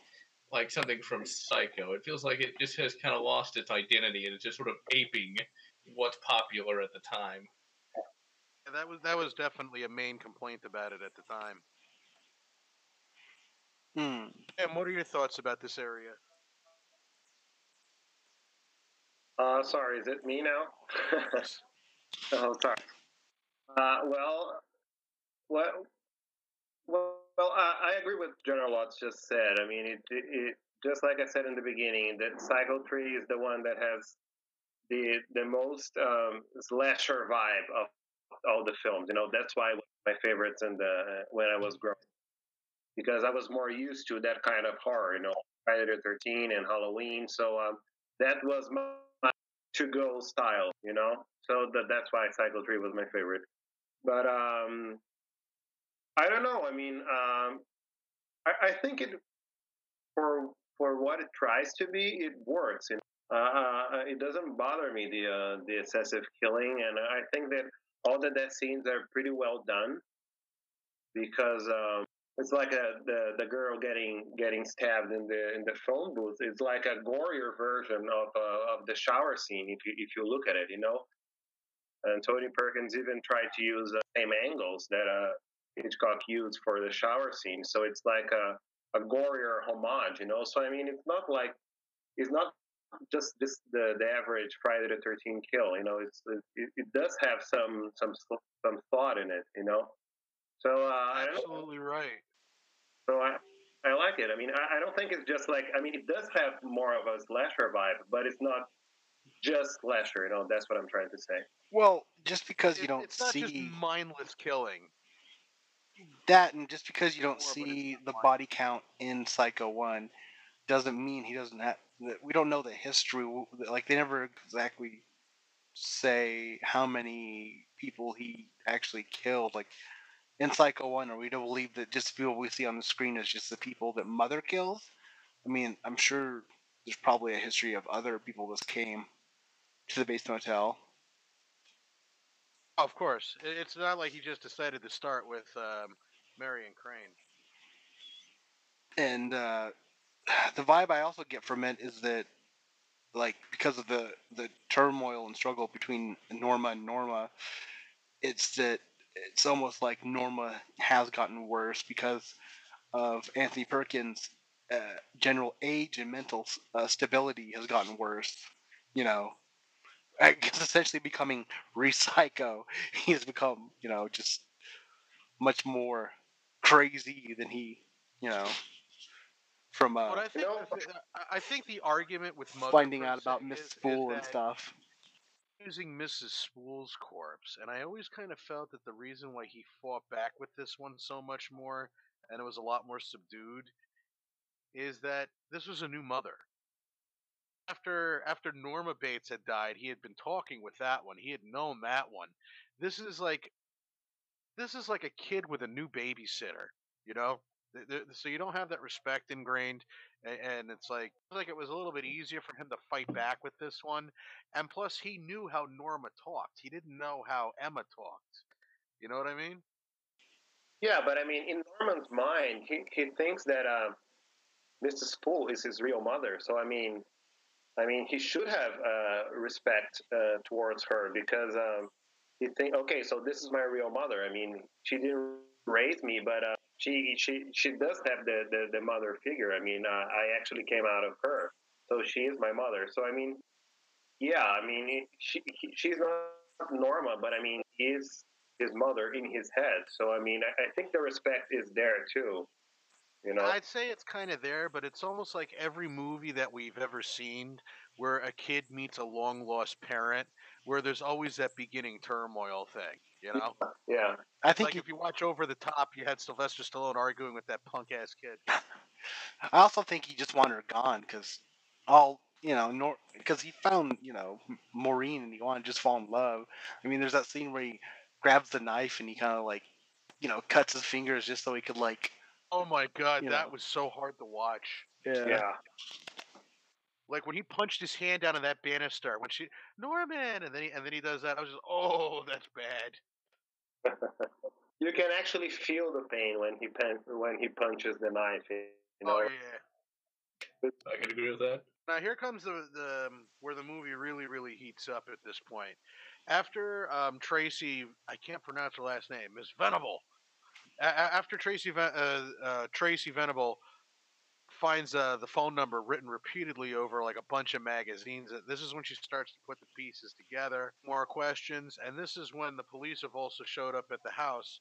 like something from Psycho. It feels like it just has kind of lost its identity and it's just sort of aping what's popular at the time. Yeah, that was that was definitely a main complaint about it at the time. Hmm. And what are your thoughts about this area? Uh, sorry, is it me now? Oh, sorry. Uh, well, what? Well. Well, I, I agree with General Otz just said. I mean, it, it, it just like I said in the beginning, that Psycho three is the one that has the the most um, slasher vibe of all the films. You know, that's why it was my favorites in the when I was growing up, because I was more used to that kind of horror. You know, Friday the thirteenth and Halloween. So um, that was my, my to-go style. You know, so that that's why Psycho three was my favorite. But um. I don't know. I mean, um, I, I think it for for what it tries to be, it works. You know? uh, uh, it doesn't bother me the uh, the excessive killing, and I think that all the death scenes are pretty well done because um, it's like a, the the girl getting getting stabbed in the in the phone booth. It's like a gorier version of uh, of the shower scene if you if you look at it, you know. And Tony Perkins even tried to use the same angles that. Uh, Hitchcock used for the shower scene, so it's like a, a gorier homage, you know. So I mean, it's not like it's not just this the, the average Friday the thirteenth kill, you know. It's it, it does have some some some thought in it, you know. So uh, absolutely right. So I I like it. I mean, I, I don't think it's just like I mean, it does have more of a slasher vibe, but it's not just slasher, you know. That's what I'm trying to say. Well, just because you don't see it's not just mindless killing. That and just because you don't see the body count in Psycho one doesn't mean he doesn't have. We don't know the history. Like they never exactly say how many people he actually killed. Like in Psycho one, or we don't believe that just the people we see on the screen is just the people that Mother kills. I mean, I'm sure there's probably a history of other people that came to the basement hotel. Of course. It's not like he just decided to start with um, Marion Crane. And uh, the vibe I also get from it is that, like, because of the, the turmoil and struggle between Norma and Norma, it's that it's almost like Norma has gotten worse because of Anthony Perkins' uh, general age and mental uh, stability has gotten worse, you know. I guess essentially becoming re-psycho, he has become, you know, just much more crazy than he, you know, from uh, but I, think the th I think the argument with Mother finding out about Missus Spool and stuff. Using Missus Spool's corpse, and I always kind of felt that the reason why he fought back with this one so much more, and it was a lot more subdued, is that this was a new mother. After after Norma Bates had died, he had been talking with that one. He had known that one. This is like, this is like a kid with a new babysitter, you know. So you don't have that respect ingrained, and it's like like it was a little bit easier for him to fight back with this one. And plus, he knew how Norma talked. He didn't know how Emma talked. You know what I mean? Yeah, but I mean, in Norman's mind, he he thinks that uh, Missus Spool is his real mother. So I mean. I mean, he should have uh, respect uh, towards her because um, he think, okay, so this is my real mother. I mean, she didn't raise me, but uh, she she she does have the, the, the mother figure. I mean, uh, I actually came out of her, so she is my mother. So I mean, yeah, I mean, she he, she's not Norma, but I mean, he is his mother in his head. So I mean, I, I think the respect is there too. You know? I'd say it's kind of there, but it's almost like every movie that we've ever seen where a kid meets a long-lost parent, where there's always that beginning turmoil thing, you know? Yeah. I think like if you watch Over the Top, you had Sylvester Stallone arguing with that punk-ass kid. I also think he just wanted her gone because all, you know, because he found, you know, Maureen and he wanted to just fall in love. I mean, there's that scene where he grabs the knife and he kind of, like, you know, cuts his fingers just so he could, like, oh my god, you that know. was so hard to watch. Yeah. yeah. Like when he punched his hand down on that banister, when she Norman, and then he, and then he does that. I was just, oh, that's bad. You can actually feel the pain when he pen, when he punches the knife. You know? Oh yeah. I can agree with that. Now here comes the the where the movie really really heats up at this point. After um, Tracy, I can't pronounce her last name, Miss Venable. After Tracy uh, uh, Tracy Venable finds uh, the phone number written repeatedly over like a bunch of magazines, this is when she starts to put the pieces together. More questions, and this is when the police have also showed up at the house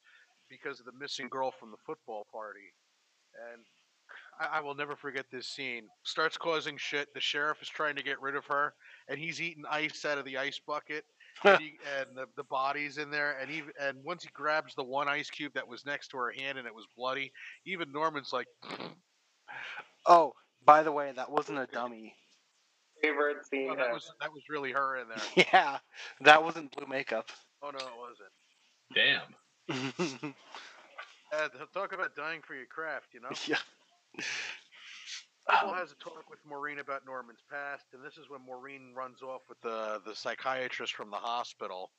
because of the missing girl from the football party. And I, I will never forget this scene. Starts causing shit. The sheriff is trying to get rid of her, and he's eating ice out of the ice bucket. and, he, and the, the body's in there, and he, and once he grabs the one ice cube that was next to her hand and it was bloody, even Norman's like, oh, by the way, that wasn't a dummy. Favorite scene. Oh, that, was, that was really her in there. Yeah, that wasn't blue makeup. Oh, no, it wasn't. Damn. uh, talk about dying for your craft, you know? Yeah. Sybil has a talk with Maureen about Norman's past, and this is when Maureen runs off with the the psychiatrist from the hospital,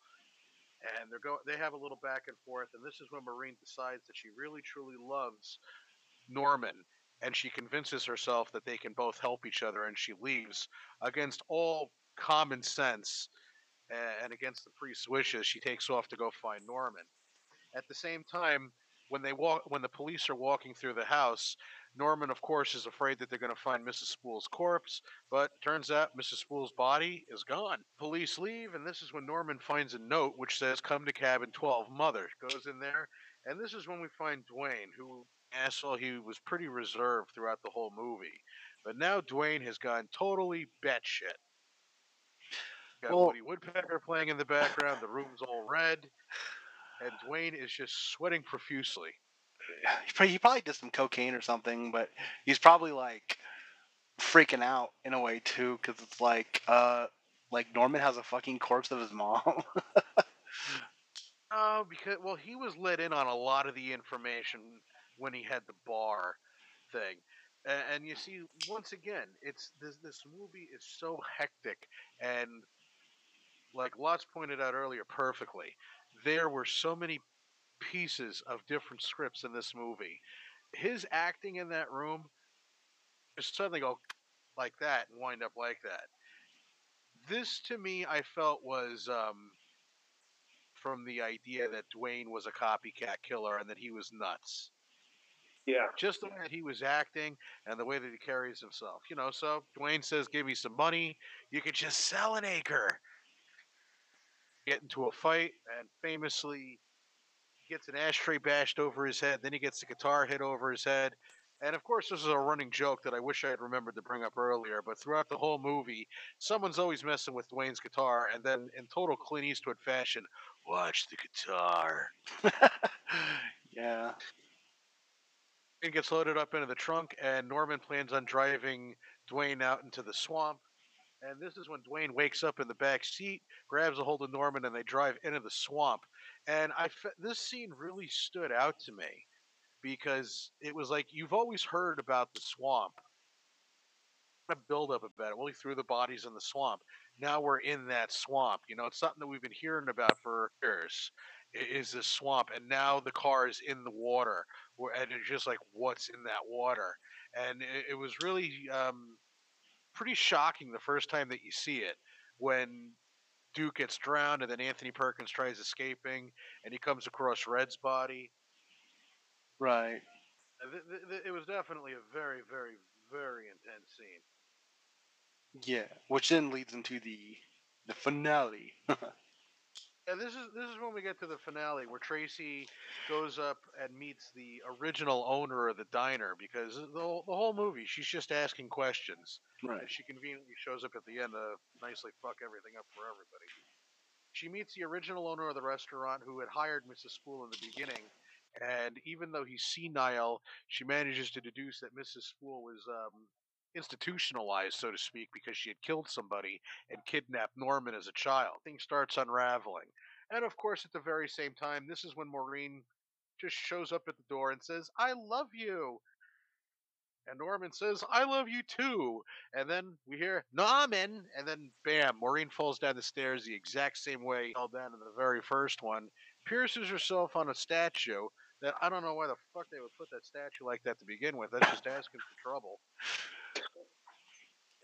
and they're go they have a little back and forth, and this is when Maureen decides that she really truly loves Norman, and she convinces herself that they can both help each other, and she leaves against all common sense and against the priest's wishes. She takes off to go find Norman. At the same time, when they walk when the police are walking through the house, Norman, of course, is afraid that they're going to find Missus Spool's corpse, but turns out Missus Spool's body is gone. Police leave, and this is when Norman finds a note which says, "Come to cabin twelve, mother." Goes in there, and this is when we find Dwayne, who, asshole, he was pretty reserved throughout the whole movie. But now Dwayne has gone totally batshit. Got well, Woody Woodpecker playing in the background, the room's all red, and Dwayne is just sweating profusely. He probably did some cocaine or something, but he's probably like freaking out in a way too, because it's like, uh, like Norman has a fucking corpse of his mom. Oh, because well, he was let in on a lot of the information when he had the bar thing. And you see, once again, it's this, this movie is so hectic, and like Lotz pointed out earlier perfectly, there were so many pieces of different scripts in this movie. His acting in that room just suddenly go like that and wind up like that. This, to me, I felt was um, from the idea that Dwayne was a copycat killer and that he was nuts. Yeah. Just the way that he was acting and the way that he carries himself. You know, so Dwayne says, give me some money. You could just sell an acre. Get into a fight and famously gets an ashtray bashed over his head. Then he gets the guitar hit over his head. And, of course, this is a running joke that I wish I had remembered to bring up earlier, but throughout the whole movie, someone's always messing with Dwayne's guitar, and then in total Clint Eastwood fashion, watch the guitar. Yeah. It gets loaded up into the trunk, and Norman plans on driving Dwayne out into the swamp. And this is when Dwayne wakes up in the back seat, grabs a hold of Norman, and they drive into the swamp. And I fe- this scene really stood out to me, because it was like, you've always heard about the swamp, a buildup about it. Well, he threw the bodies in the swamp. Now we're in that swamp. You know, it's something that we've been hearing about for years. Is this swamp? And now the car is in the water, and it's just like, what's in that water? And it was really um, pretty shocking the first time that you see it, when Duke gets drowned, and then Anthony Perkins tries escaping, and he comes across Red's body. Right. It was definitely a very, very, very intense scene. Yeah, which then leads into the the finale. Yeah, this is this is when we get to the finale, where Tracy goes up and meets the original owner of the diner, because the whole, the whole movie she's just asking questions. Right. She conveniently shows up at the end to nicely fuck everything up for everybody. She meets the original owner of the restaurant, who had hired Missus Spool in the beginning. And even though he's senile, she manages to deduce that Missus Spool was um, institutionalized, so to speak, because she had killed somebody and kidnapped Norman as a child. Things starts unraveling. And, of course, at the very same time, this is when Maureen just shows up at the door and says, I love you. And Norman says, I love you too. And then we hear, Norman. And then, bam, Maureen falls down the stairs the exact same way she fell down in the very first one, pierces herself on a statue. That I don't know why the fuck they would put that statue like that to begin with. That's just asking for trouble.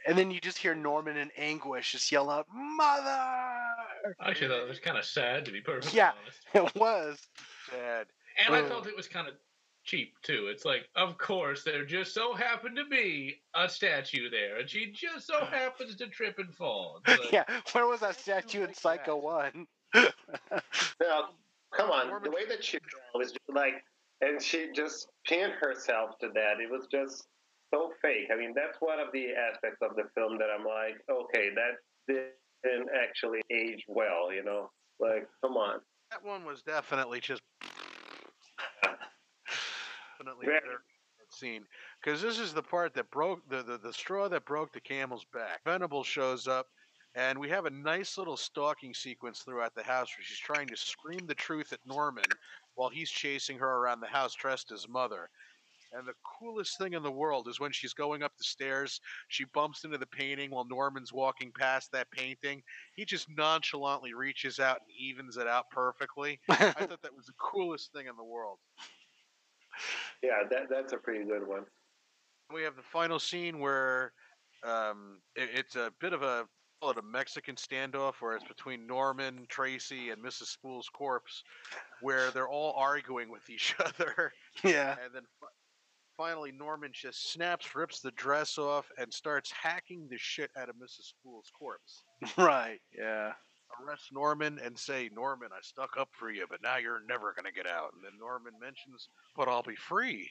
And then you just hear Norman in anguish just yell out, Mother! Actually, that was kind of sad, to be perfectly yeah, honest. Yeah, it was. Sad. And Ooh. I felt it was kind of cheap, too. It's like, of course, there just so happened to be a statue there, and she just so happens to trip and fall. Like, yeah, where was that statue like in Psycho one? Now, come on, the way that she was just like, and she just pinned herself to that. It was just so fake. I mean, that's one of the aspects of the film that I'm like, okay, that didn't actually age well, you know? Like, come on. That one was definitely just definitely yeah. better scene, because this is the part that broke the, the the straw that broke the camel's back. Venable shows up. And we have a nice little stalking sequence throughout the house where she's trying to scream the truth at Norman while he's chasing her around the house dressed as Mother. And the coolest thing in the world is when she's going up the stairs, she bumps into the painting while Norman's walking past that painting. He just nonchalantly reaches out and evens it out perfectly. I thought that was the coolest thing in the world. Yeah, that that's a pretty good one. We have the final scene where um, it, it's a bit of a... call it a Mexican standoff, where it's between Norman, Tracy, and Missus Spool's corpse, where they're all arguing with each other. Yeah. And then fi- finally Norman just snaps, rips the dress off, and starts hacking the shit out of Missus Spool's corpse. Right, yeah. Arrest Norman and say, Norman, I stuck up for you, but now you're never going to get out. And then Norman mentions, but I'll be free.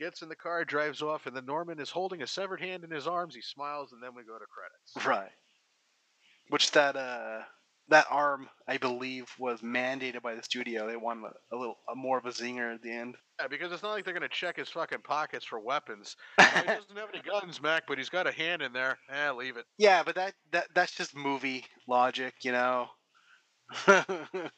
Gets in the car, drives off, and then Norman is holding a severed hand in his arms. He smiles, and then we go to credits. Right. Which that uh, that arm, I believe, was mandated by the studio. They wanted a, a little a more of a zinger at the end. Yeah, because it's not like they're going to check his fucking pockets for weapons. He doesn't have any guns, Mac, but he's got a hand in there. Eh, leave it. Yeah, but that, that that's just movie logic, you know. At Maybe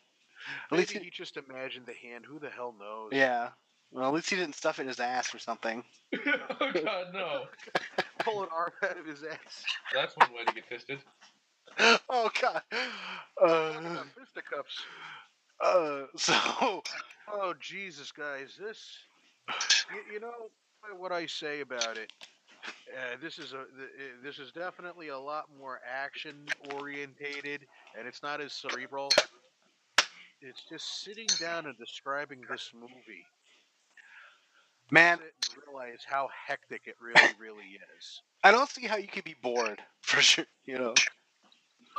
least he just imagined the hand. Who the hell knows? Yeah. Well, at least he didn't stuff it in his ass or something. Oh, God, no. Pull an arm out of his ass. That's one way to get fisted. Oh, God. Uh, fisticuffs. Uh, so... Oh, Jesus, guys. This... You, you know what I say about it? Uh, this is a this is definitely a lot more action orientated, and it's not as cerebral. It's just sitting down and describing this movie. Man, I realize how hectic it really, really is. I don't see how you could be bored for sure. You know.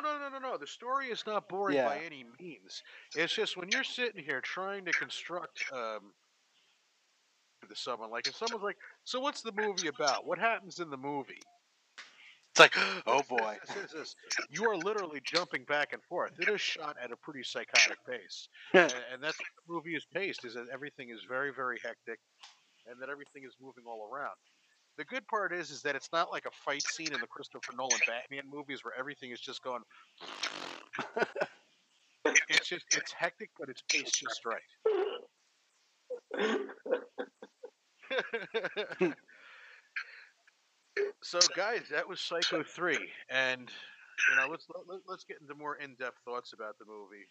No, no, no, no, no. The story is not boring yeah. by any means. It's just when you're sitting here trying to construct. Um, to someone like if someone's like, so what's the movie about? What happens in the movie? It's like, oh boy, this, this, this. You are literally jumping back and forth. It is shot at a pretty psychotic pace, and, and that's what the movie is paced. Is that everything is very, very hectic, and that everything is moving all around. The good part is, is that it's not like a fight scene in the Christopher Nolan Batman movies where everything is just going. It's just it's hectic, but it's paced just right. So, guys, that was Psycho three, and you know, let's let, let's get into more in-depth thoughts about the movie.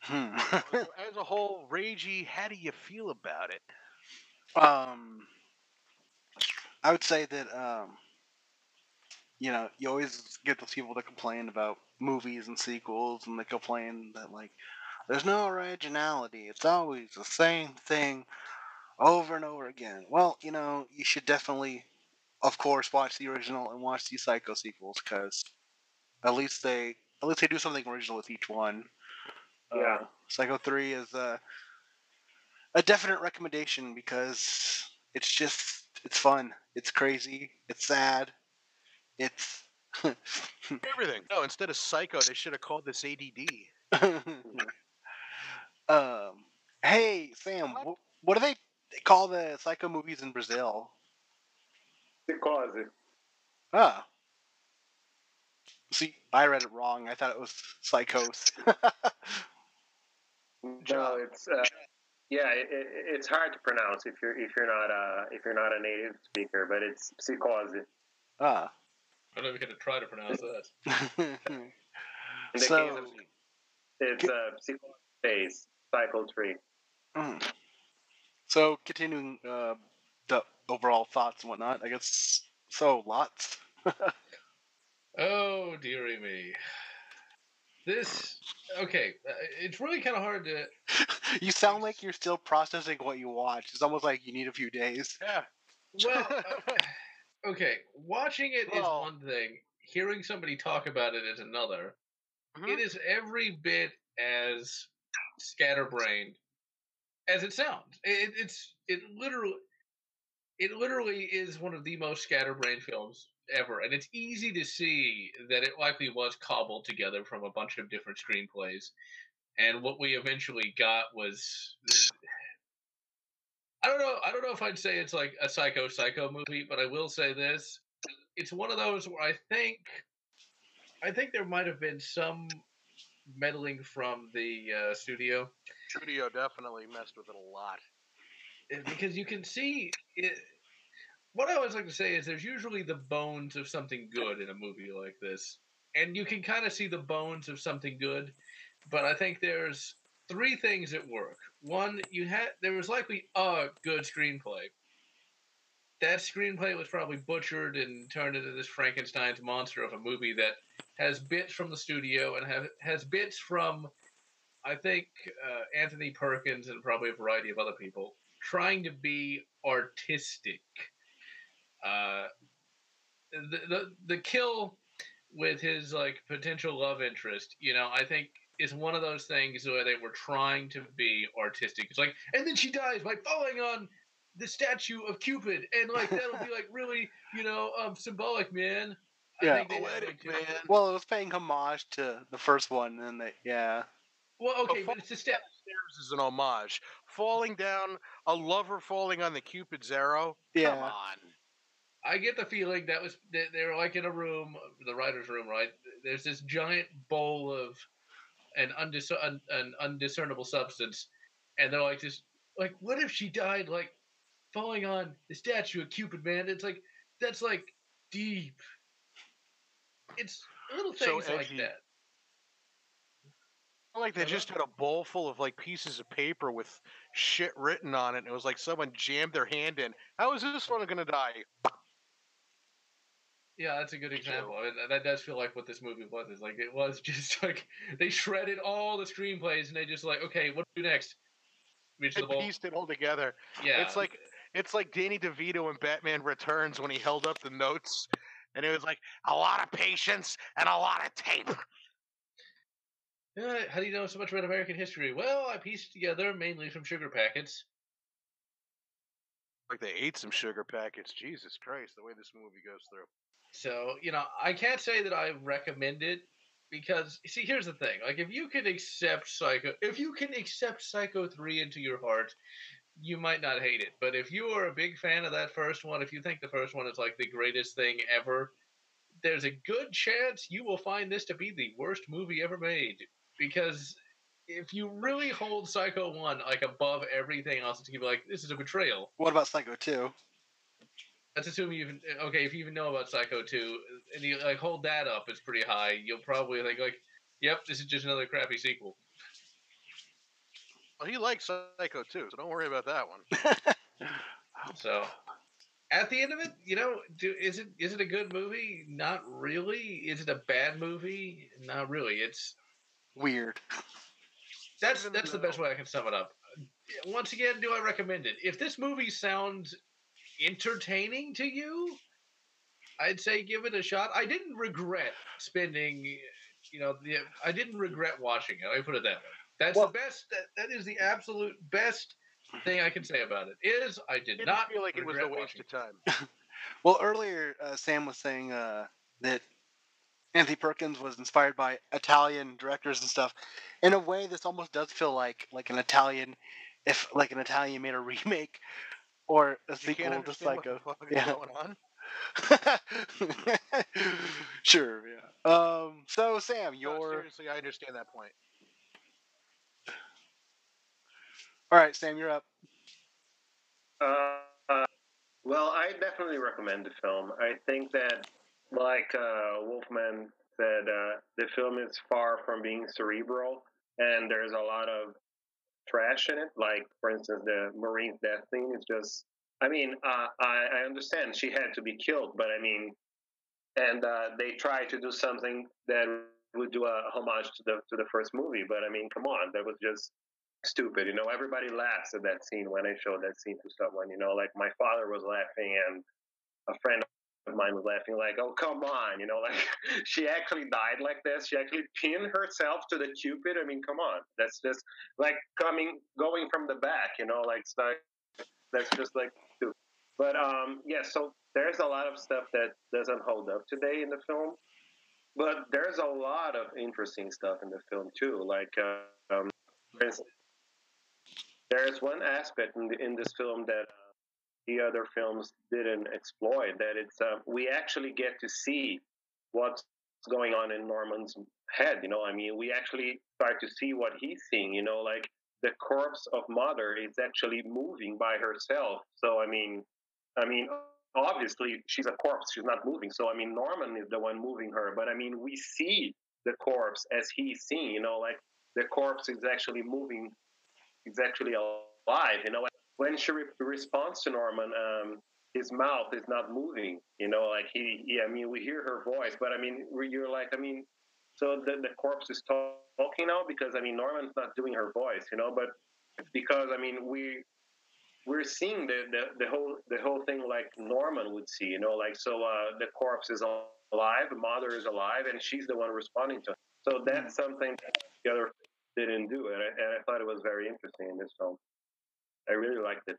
Hmm. So, as a whole, Ragey, how do you feel about it? Um, I would say that um, you know, you always get those people to complain about movies and sequels, and they complain that like. There's no originality. It's always the same thing over and over again. Well, you know, you should definitely, of course, watch the original and watch the Psycho sequels because at least they at least they do something original with each one. Yeah. Uh, Psycho three is a, a definite recommendation because it's just, it's fun. It's crazy. It's sad. It's... Everything. No, instead of Psycho, they should have called this A D D. Um, hey, Sam, what? what do they call the Psycho movies in Brazil? They call it. Ah. See, I read it wrong. I thought it was Psychos. No, it's uh, yeah, it, it, it's hard to pronounce if you're if you're not uh if you're not a native speaker, but it's Psicose. Ah. I'm not even gonna try to pronounce that. In the so, case of, it's uh, Psicose. Phase, Cycle three. Mm. So, continuing uh, the overall thoughts and whatnot, I guess, so, lots. Oh, dearie me. This, okay, it's really kind of hard to... You sound like you're still processing what you watched. It's almost like you need a few days. Yeah. Well, uh, okay, watching it well, is one thing. Hearing somebody talk about it is another. Mm-hmm. It is every bit as... scatterbrained as it sounds. It, it's it literally it literally is one of the most scatterbrained films ever, and it's easy to see that it likely was cobbled together from a bunch of different screenplays, and what we eventually got was I don't know I don't know if I'd say it's like a Psycho Psycho movie, but I will say this: it's one of those where I think I think there might have been some meddling from the uh, studio. Studio definitely messed with it a lot. Because you can see... It, what I always like to say is there's usually the bones of something good in a movie like this. And you can kind of see the bones of something good. But I think there's three things at work. One, you had there was likely a good screenplay. That screenplay was probably butchered and turned into this Frankenstein's monster of a movie that has bits from the studio and have, has bits from, I think, uh, Anthony Perkins and probably a variety of other people trying to be artistic. Uh, the, the the kill with his like potential love interest, you know, I think is one of those things where they were trying to be artistic. It's like, and then she dies by falling on the statue of Cupid, and like that'll be like really, you know, um, symbolic, man. Yeah, poetic, man. Well, it was paying homage to the first one, and they, yeah. Well, okay, but, but it's a step. Stairs is an homage. Falling down, a lover falling on the Cupid's arrow. Yeah. Come on. I get the feeling that was that they were like in a room, the writer's room, right? There's this giant bowl of an, undis- un- an undiscernible substance, And they're like, just like, what if she died like falling on the statue of Cupid, man? It's like, that's like deep. It's little things so like that. Like they just had a bowl full of like pieces of paper with shit written on it, and it was like someone jammed their hand in. How is this one going to die? Yeah, that's a good example. I mean, that does feel like what this movie was. Is like it was just like they shredded all the screenplays, and they just like, okay, what do we do next? Reach the bowl. Pieced it all together. Yeah, it's like it's like Danny DeVito in Batman Returns when he held up the notes, and it was like a lot of patience and a lot of tape. Uh, how do you know so much about American history? Well, I pieced together mainly from sugar packets. Like they ate some sugar packets. Jesus Christ, the way this movie goes through. So, you know, I can't say that I recommend it because, see, here's the thing. Like, if you can accept Psycho, if you can accept Psycho three into your heart, you might not hate it. But if you are a big fan of that first one, if you think the first one is like the greatest thing ever, there's a good chance you will find this to be the worst movie ever made. Because if you really hold Psycho one like above everything else, it's gonna be like, this is a betrayal. What about Psycho two? That's assuming you even okay. If you even know about Psycho two, and you like hold that up, it's pretty high. You'll probably think like, yep, this is just another crappy sequel. Well, he likes Psycho two, so don't worry about that one. So, at the end of it, you know, do, is it is it a good movie? Not really. Is it a bad movie? Not really. It's weird. That's that's the best way I can sum it up. Once again, do I recommend it? If this movie sounds entertaining to you, I'd say give it a shot. I didn't regret spending, you know, the, I didn't regret watching it. I put it that way. That's well, the best. That, that is the absolute best thing I can say about it. Is I did didn't not feel like it was a waste of time. Well, earlier uh, Sam was saying uh, that Anthony Perkins was inspired by Italian directors and stuff. In a way, this almost does feel like like an Italian, if like an Italian made a remake. Or a sequel to Psycho. What the fuck is going on? Sure, yeah. Um, so, Sam, you're... No, seriously, I understand that point. All right, Sam, you're up. Uh, uh, well, I definitely recommend the film. I think that, like uh, Wolfman said, uh, the film is far from being cerebral, and there's a lot of trash in it, like for instance the Maureen's death scene is just, I mean uh, I, I understand she had to be killed, but I mean, and uh, they tried to do something that would do a homage to the to the first movie, but I mean come on, that was just stupid, you know. Everybody laughs at that scene when I showed that scene to someone, you know, like my father was laughing and a friend of mine was laughing like, oh come on, you know, like she actually died like this, she actually pinned herself to the Cupid. I mean come on, that's just like coming going from the back, you know, like, like that's just like stupid. But um yeah, so there's a lot of stuff that doesn't hold up today in the film, but there's a lot of interesting stuff in the film too, like uh, um for instance, there's one aspect in, the, in this film that the other films didn't exploit, that it's uh, we actually get to see what's going on in Norman's head, you know. I mean, we actually start to see what he's seeing, you know, like the corpse of Mother is actually moving by herself. So I mean, I mean, obviously she's a corpse; she's not moving. So I mean, Norman is the one moving her, but I mean, we see the corpse as he's seeing, you know, like the corpse is actually moving, it's actually alive, you know. When she re responds to Norman, um, his mouth is not moving, you know, like he, he, I mean, we hear her voice, but I mean, you're like, I mean, so the, the corpse is talking now because, I mean, Norman's not doing her voice, you know, but it's because, I mean, we, we're seeing the, the, the whole, the whole thing like Norman would see, you know, like, so uh, the corpse is alive, the Mother is alive, and she's the one responding to it. So that's something that the other didn't do, and I, and I thought it was very interesting in this film. I really liked it.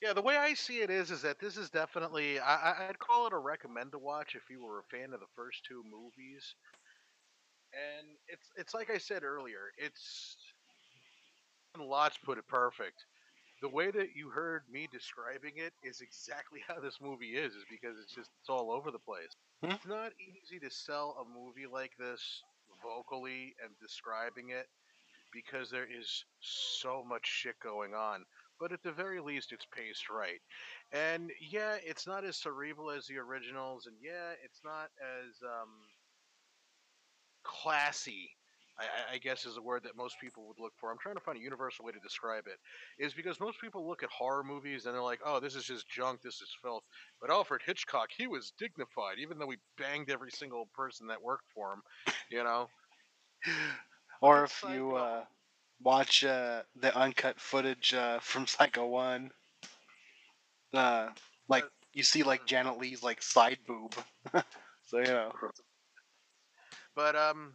Yeah, the way I see it is, is that this is definitely, I, I'd call it a recommend to watch if you were a fan of the first two movies. And it's it's like I said earlier, it's, and Lotz put it perfect. The way that you heard me describing it is exactly how this movie is, is because it's just, it's all over the place. Hmm? It's not easy to sell a movie like this vocally and describing it, because there is so much shit going on. But at the very least, it's paced right. And yeah, it's not as cerebral as the originals, and yeah, it's not as um, classy, I, I guess is a word that most people would look for. I'm trying to find a universal way to describe it. Is because most people look at horror movies and they're like, oh, this is just junk, this is filth. But Alfred Hitchcock, he was dignified, even though he banged every single person that worked for him, you know? Or if you uh, watch uh, the uncut footage uh, from Psycho one, uh, like, you see, like, Janet Leigh's, like, side boob. So, you know. But, um...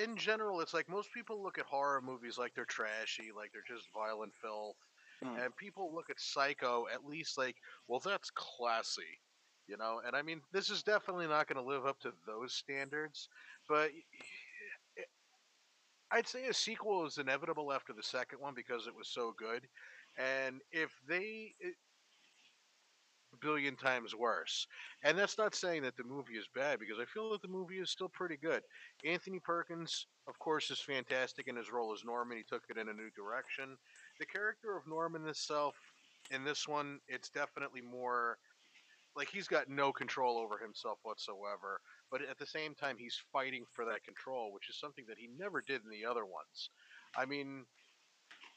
in general, it's like most people look at horror movies like they're trashy, like they're just violent filth. Mm. And people look at Psycho at least like, well, that's classy, you know? And I mean, this is definitely not going to live up to those standards, but it, I'd say a sequel is inevitable after the second one because it was so good. And if they... It, billion times worse. And that's not saying that the movie is bad, because I feel that the movie is still pretty good. Anthony Perkins, of course, is fantastic in his role as Norman. He took it in a new direction. The character of Norman itself, in this one, it's definitely more, like, he's got no control over himself whatsoever, but at the same time, he's fighting for that control, which is something that he never did in the other ones. I mean,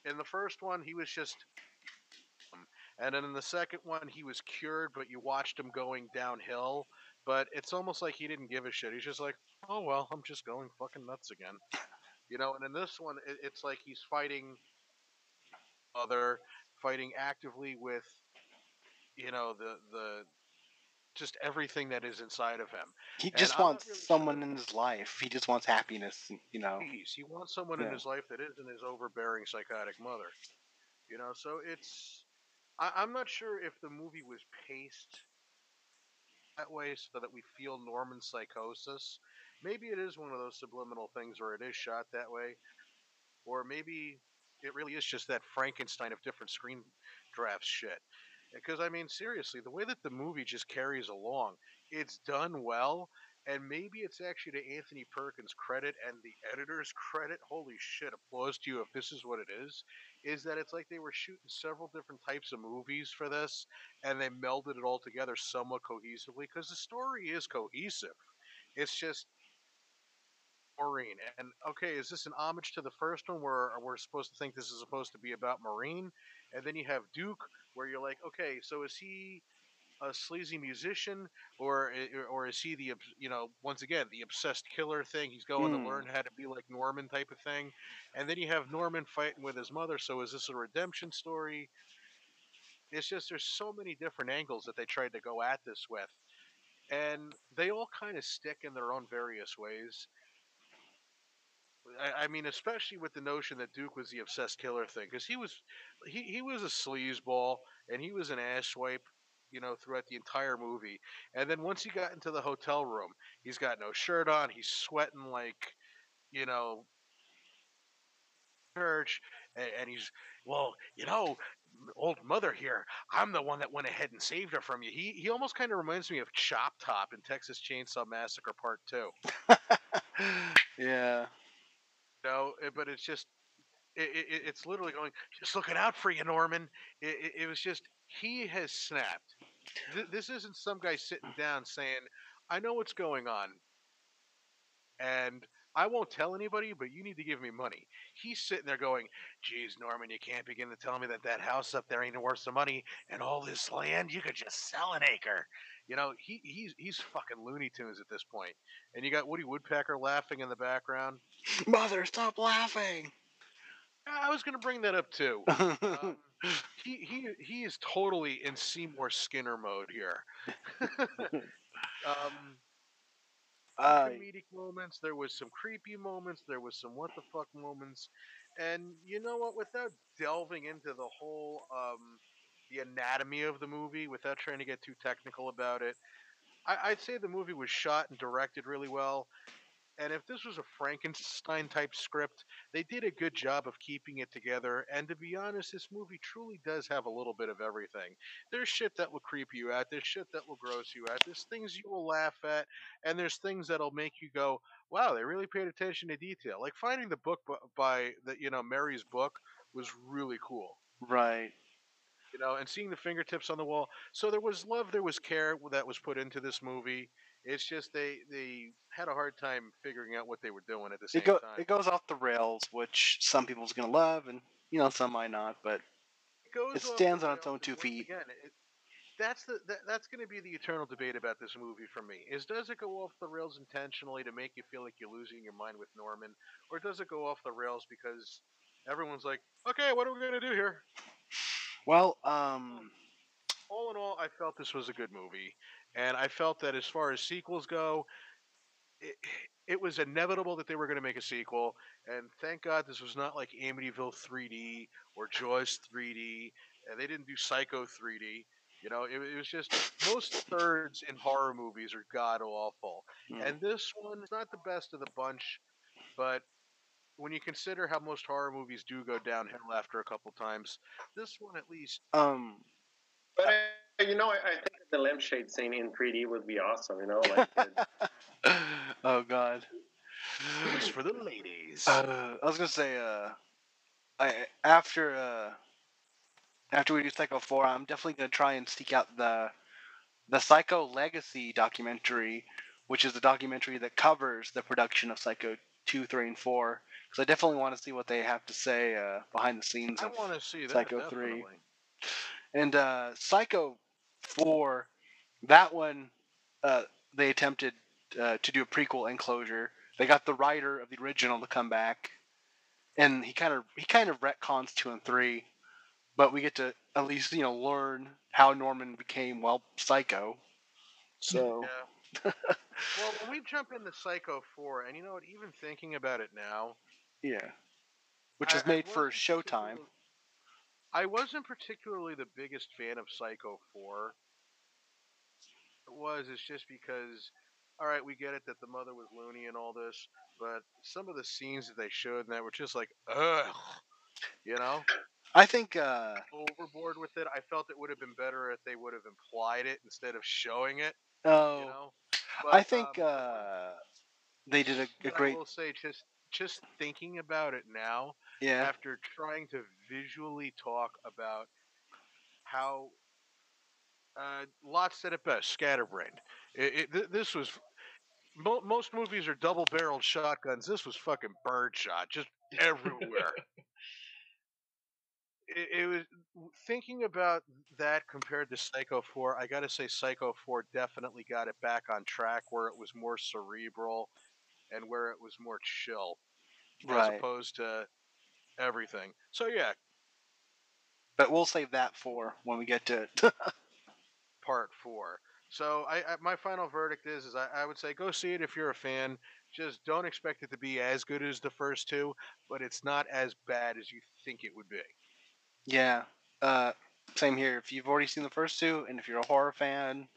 in the first one, he was just... And then in the second one, he was cured, but you watched him going downhill. But it's almost like he didn't give a shit. He's just like, oh, well, I'm just going fucking nuts again. You know, and in this one, it's like he's fighting other, fighting actively with, you know, the, the just everything that is inside of him. He just and wants really someone sure. in his life. He just wants happiness, you know. Jeez, he wants someone yeah. in his life that isn't his overbearing psychotic mother. You know, so it's... I'm not sure if the movie was paced that way so that we feel Norman's psychosis. Maybe it is one of those subliminal things where it is shot that way. Or maybe it really is just that Frankenstein of different screen drafts shit. Because, I mean, seriously, the way that the movie just carries along, it's done well. And maybe it's actually to Anthony Perkins' credit and the editor's credit. Holy shit, applause to you if this is what it is. Is that it's like they were shooting several different types of movies for this, and they melded it all together somewhat cohesively, because the story is cohesive. It's just Maureen. And, okay, is this an homage to the first one where we're supposed to think this is supposed to be about Maureen? And then you have Duke, where you're like, okay, so is he... a sleazy musician, or or is he the, you know, once again, the obsessed killer thing? He's going mm. to learn how to be like Norman type of thing. And then you have Norman fighting with his mother, so is this a redemption story? It's just there's so many different angles that they tried to go at this with, and they all kind of stick in their own various ways. I mean, especially with the notion that Duke was the obsessed killer thing, because he was he, he was a sleazeball, and he was an ass wipe, you know, throughout the entire movie. And then once he got into the hotel room, he's got no shirt on, he's sweating like, you know, church, and, and he's, well, you know, old mother here, I'm the one that went ahead and saved her from you. He he almost kind of reminds me of Chop Top in Texas Chainsaw Massacre Part two. Yeah. No, but it's just, it, it, it's literally going, just looking out for you, Norman. It, it, it was just, he has snapped. This isn't some guy sitting down saying, I know what's going on, and I won't tell anybody, but you need to give me money. He's sitting there going, geez, Norman, you can't begin to tell me that that house up there ain't worth the money, and all this land, you could just sell an acre. You know, he, he's, he's fucking Looney Tunes at this point. And you got Woody Woodpecker laughing in the background. Mother, stop laughing! I was going to bring that up, too. Um, he, he he is totally in Seymour Skinner mode here. um, uh, comedic moments, there was some creepy moments, there was some what-the-fuck moments. And you know what? Without delving into the whole um, the anatomy of the movie, without trying to get too technical about it, I, I'd say the movie was shot and directed really well. And if this was a Frankenstein-type script, they did a good job of keeping it together. And to be honest, this movie truly does have a little bit of everything. There's shit that will creep you out. There's shit that will gross you out. There's things you will laugh at. And there's things that'll make you go, wow, they really paid attention to detail. Like finding the book by, the, you know, Mary's book was really cool. Right. You know, and seeing the fingertips on the wall. So there was love, there was care that was put into this movie. It's just they, they had a hard time figuring out what they were doing at the same it go, time. It goes off the rails, which some people's going to love, and, you know, some might not, but it, goes it stands on its own two feet. Again, it, that's the that, that's going to be the eternal debate about this movie for me, is does it go off the rails intentionally to make you feel like you're losing your mind with Norman, or does it go off the rails because everyone's like, okay, what are we going to do here? Well, um... all in all, I felt this was a good movie. And I felt that as far as sequels go, it, it was inevitable that they were going to make a sequel. And thank God this was not like Amityville three D or Jaws three D. And they didn't do Psycho three D. You know, it, it was just most thirds in horror movies are god-awful. Mm. And this one's not the best of the bunch, but... when you consider how most horror movies do go downhill after a couple times, this one at least. Um, but I, you know, I, I think the lampshade scene in three D would be awesome. You know, like oh god, it's for the ladies. Uh, I was gonna say, uh, I after uh, after we do Psycho four, I'm definitely gonna try and seek out the the Psycho Legacy documentary, which is a documentary that covers the production of Psycho two, three, and four. Because I definitely want to see what they have to say uh, behind the scenes of I want to see that, Psycho definitely. three. And uh, Psycho four, that one, uh, they attempted uh, to do a prequel and closure. They got the writer of the original to come back. And he kind of he kind of retcons two and three. But we get to at least, you know, learn how Norman became, well, Psycho. So... yeah. Well, when we jump into Psycho four, and you know what, even thinking about it now... yeah. Which was made for Showtime. I wasn't particularly the biggest fan of Psycho four. It was, it's just because, alright, we get it that the mother was loony and all this, but some of the scenes that they showed and that were just like, ugh, you know? I think... Uh, overboard with it. I felt it would have been better if they would have implied it instead of showing it. Oh, you know? But, I think um, uh, they did a, a great... I will say, just just thinking about it now, yeah. After trying to visually talk about how... Uh, Lott said it best, scatterbrained. It, it, this was... Mo most movies are double-barreled shotguns. This was fucking birdshot, just everywhere. It was thinking about that compared to Psycho four. I got to say, Psycho four definitely got it back on track, where it was more cerebral and where it was more chill, right, as opposed to everything. So yeah, but we'll save that for when we get to it. Part four. So I, I, my final verdict is: is I, I would say go see it if you're a fan. Just don't expect it to be as good as the first two, but it's not as bad as you think it would be. Yeah, uh, same here. If you've already seen the first two, and if you're a horror fan,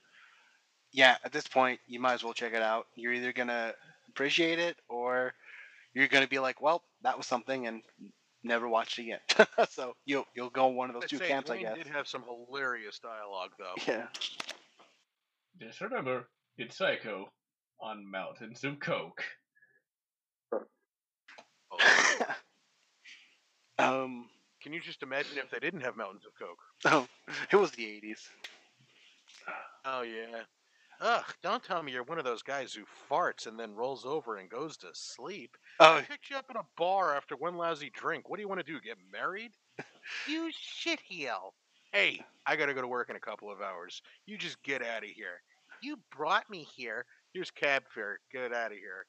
yeah, at this point, you might as well check it out. You're either going to appreciate it, or you're going to be like, well, that was something, and never watch it again. So you'll, you'll go one of those I'd two camps, Dwayne I guess. Did have some hilarious dialogue, though. Yeah. Just remember, it's Psycho on mountains of coke. Oh. um... Can you just imagine if they didn't have mountains of coke? Oh, it was the eighties. Oh, yeah. Ugh, don't tell me you're one of those guys who farts and then rolls over and goes to sleep. Oh. I picked you up at a bar after one lousy drink. What do you want to do, get married? You shitheel. Hey, I got to go to work in a couple of hours. You just get out of here. You brought me here. Here's cab fare. Get out of here.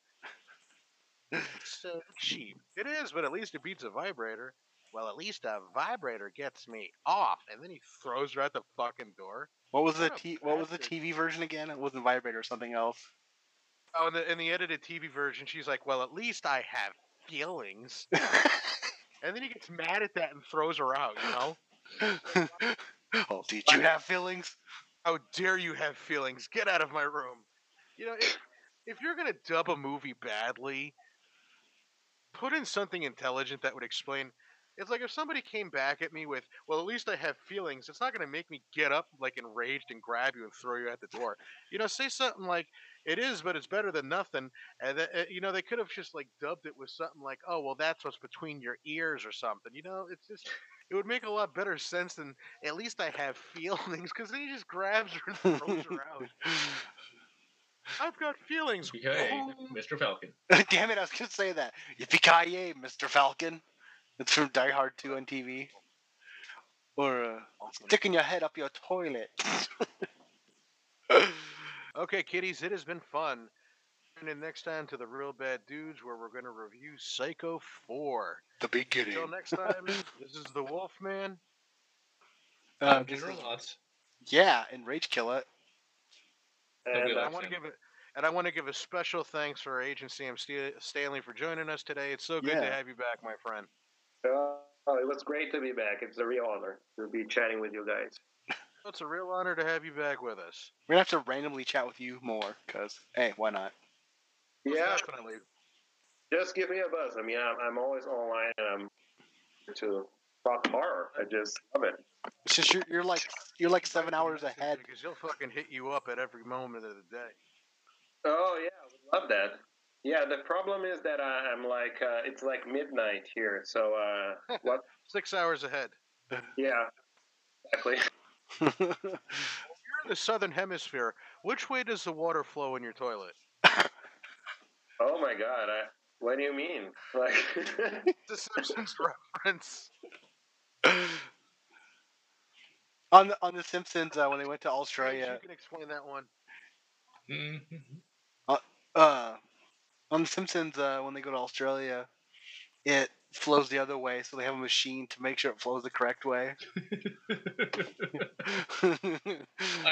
It's so cheap. It is, but at least it beats a vibrator. Well, at least a vibrator gets me off, and then he throws her at the fucking door. What was what the t what was the T V version again? It wasn't vibrator or something else. Oh, in the in the edited T V version, she's like, "Well, at least I have feelings." And then he gets mad at that and throws her out. You know? Oh, did you have feelings? How dare you have feelings? Get out of my room. You know, it, if you're going to dub a movie badly, put in something intelligent that would explain. It's like if somebody came back at me with, well, at least I have feelings, it's not going to make me get up, like, enraged and grab you and throw you at the door. You know, say something like, it is, but it's better than nothing. And, uh, you know, they could have just, like, dubbed it with something like, oh, well, that's what's between your ears or something. You know, it's just, it would make a lot better sense than, at least I have feelings, because then he just grabs her and throws her out. I've got feelings. Yippee-ki-yay, Mister Falcon. Damn it, I was going to say that. Yippee-ki-yay, Mister Falcon. It's from Die Hard two on T V. Or uh, sticking your head up your toilet. Okay, kiddies, it has been fun. Tune in next time to the Real Bad Dudes, where we're going to review Psycho four. The big kitty. Until next time, this is the Wolfman. Um, General Otz. Yeah, and Rage Killer. And I want to give it. And I want to give a special thanks for Agent Sam Staley for joining us today. It's so good yeah. to have you back, my friend. Uh, oh, it was great to be back. It's a real honor to be chatting with you guys. It's a real honor to have you back with us. We're going to have to randomly chat with you more, because, hey, why not? Yeah. Definitely. Just give me a buzz. I mean, I'm, I'm always online, and I'm to talk horror. I just love it. It's just you're, you're, like, you're like seven hours ahead. Because he'll fucking hit you up at every moment of the day. Oh, yeah, I would love that. Yeah, the problem is that I'm like, uh, it's like midnight here, so uh, what? Six hours ahead. Yeah, exactly. If you're in the southern hemisphere, which way does the water flow in your toilet? Oh my God, I, what do you mean? Like, it's a Simpsons reference. On the, on the Simpsons, uh, when they went to Australia. You can explain that one. Mm-hmm. Uh, uh, on The Simpsons, uh, when they go to Australia, it flows the other way, so they have a machine to make sure it flows the correct way. I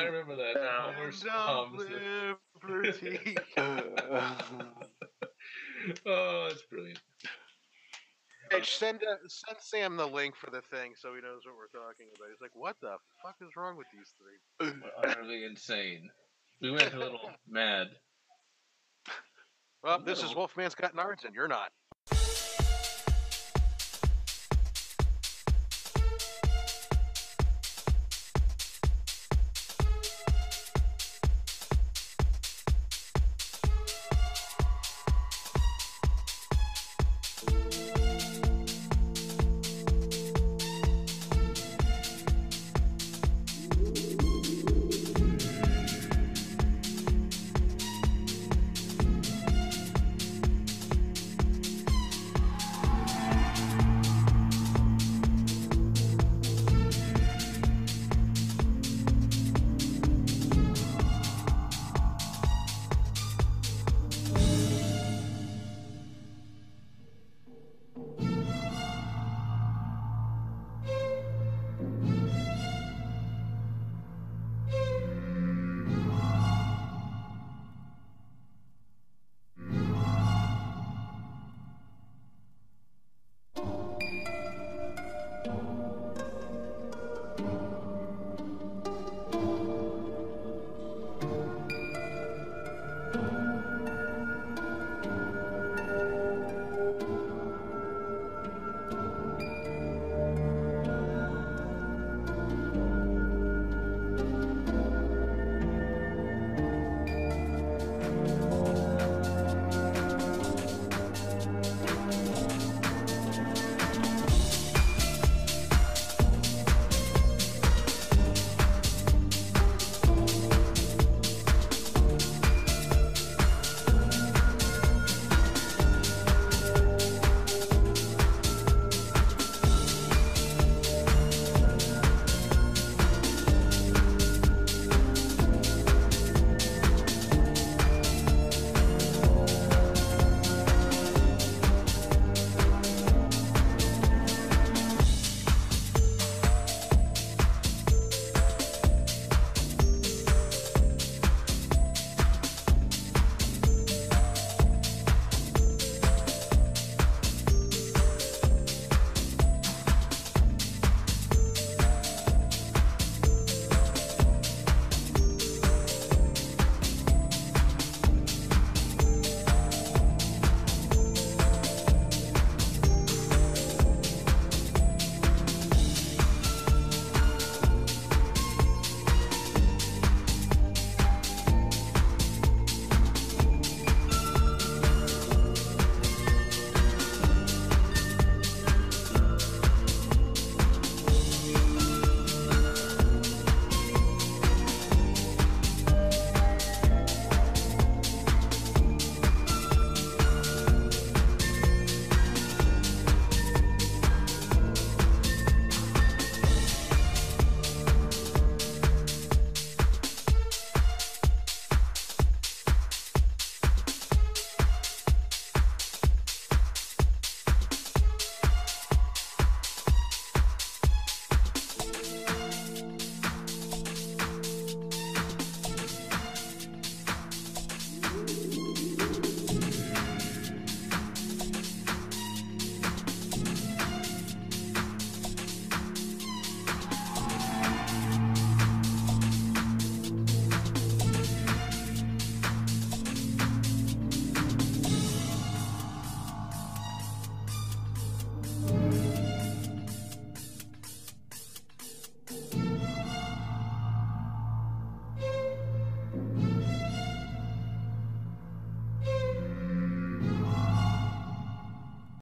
remember that. Now. Don't live liberty. Oh, that's brilliant. Hey, send, uh, send Sam the link for the thing so he knows what we're talking about. He's like, what the fuck is wrong with these three? We're utterly insane. We went a little mad. Well, this is Wolfman's Got Nards, and you're not.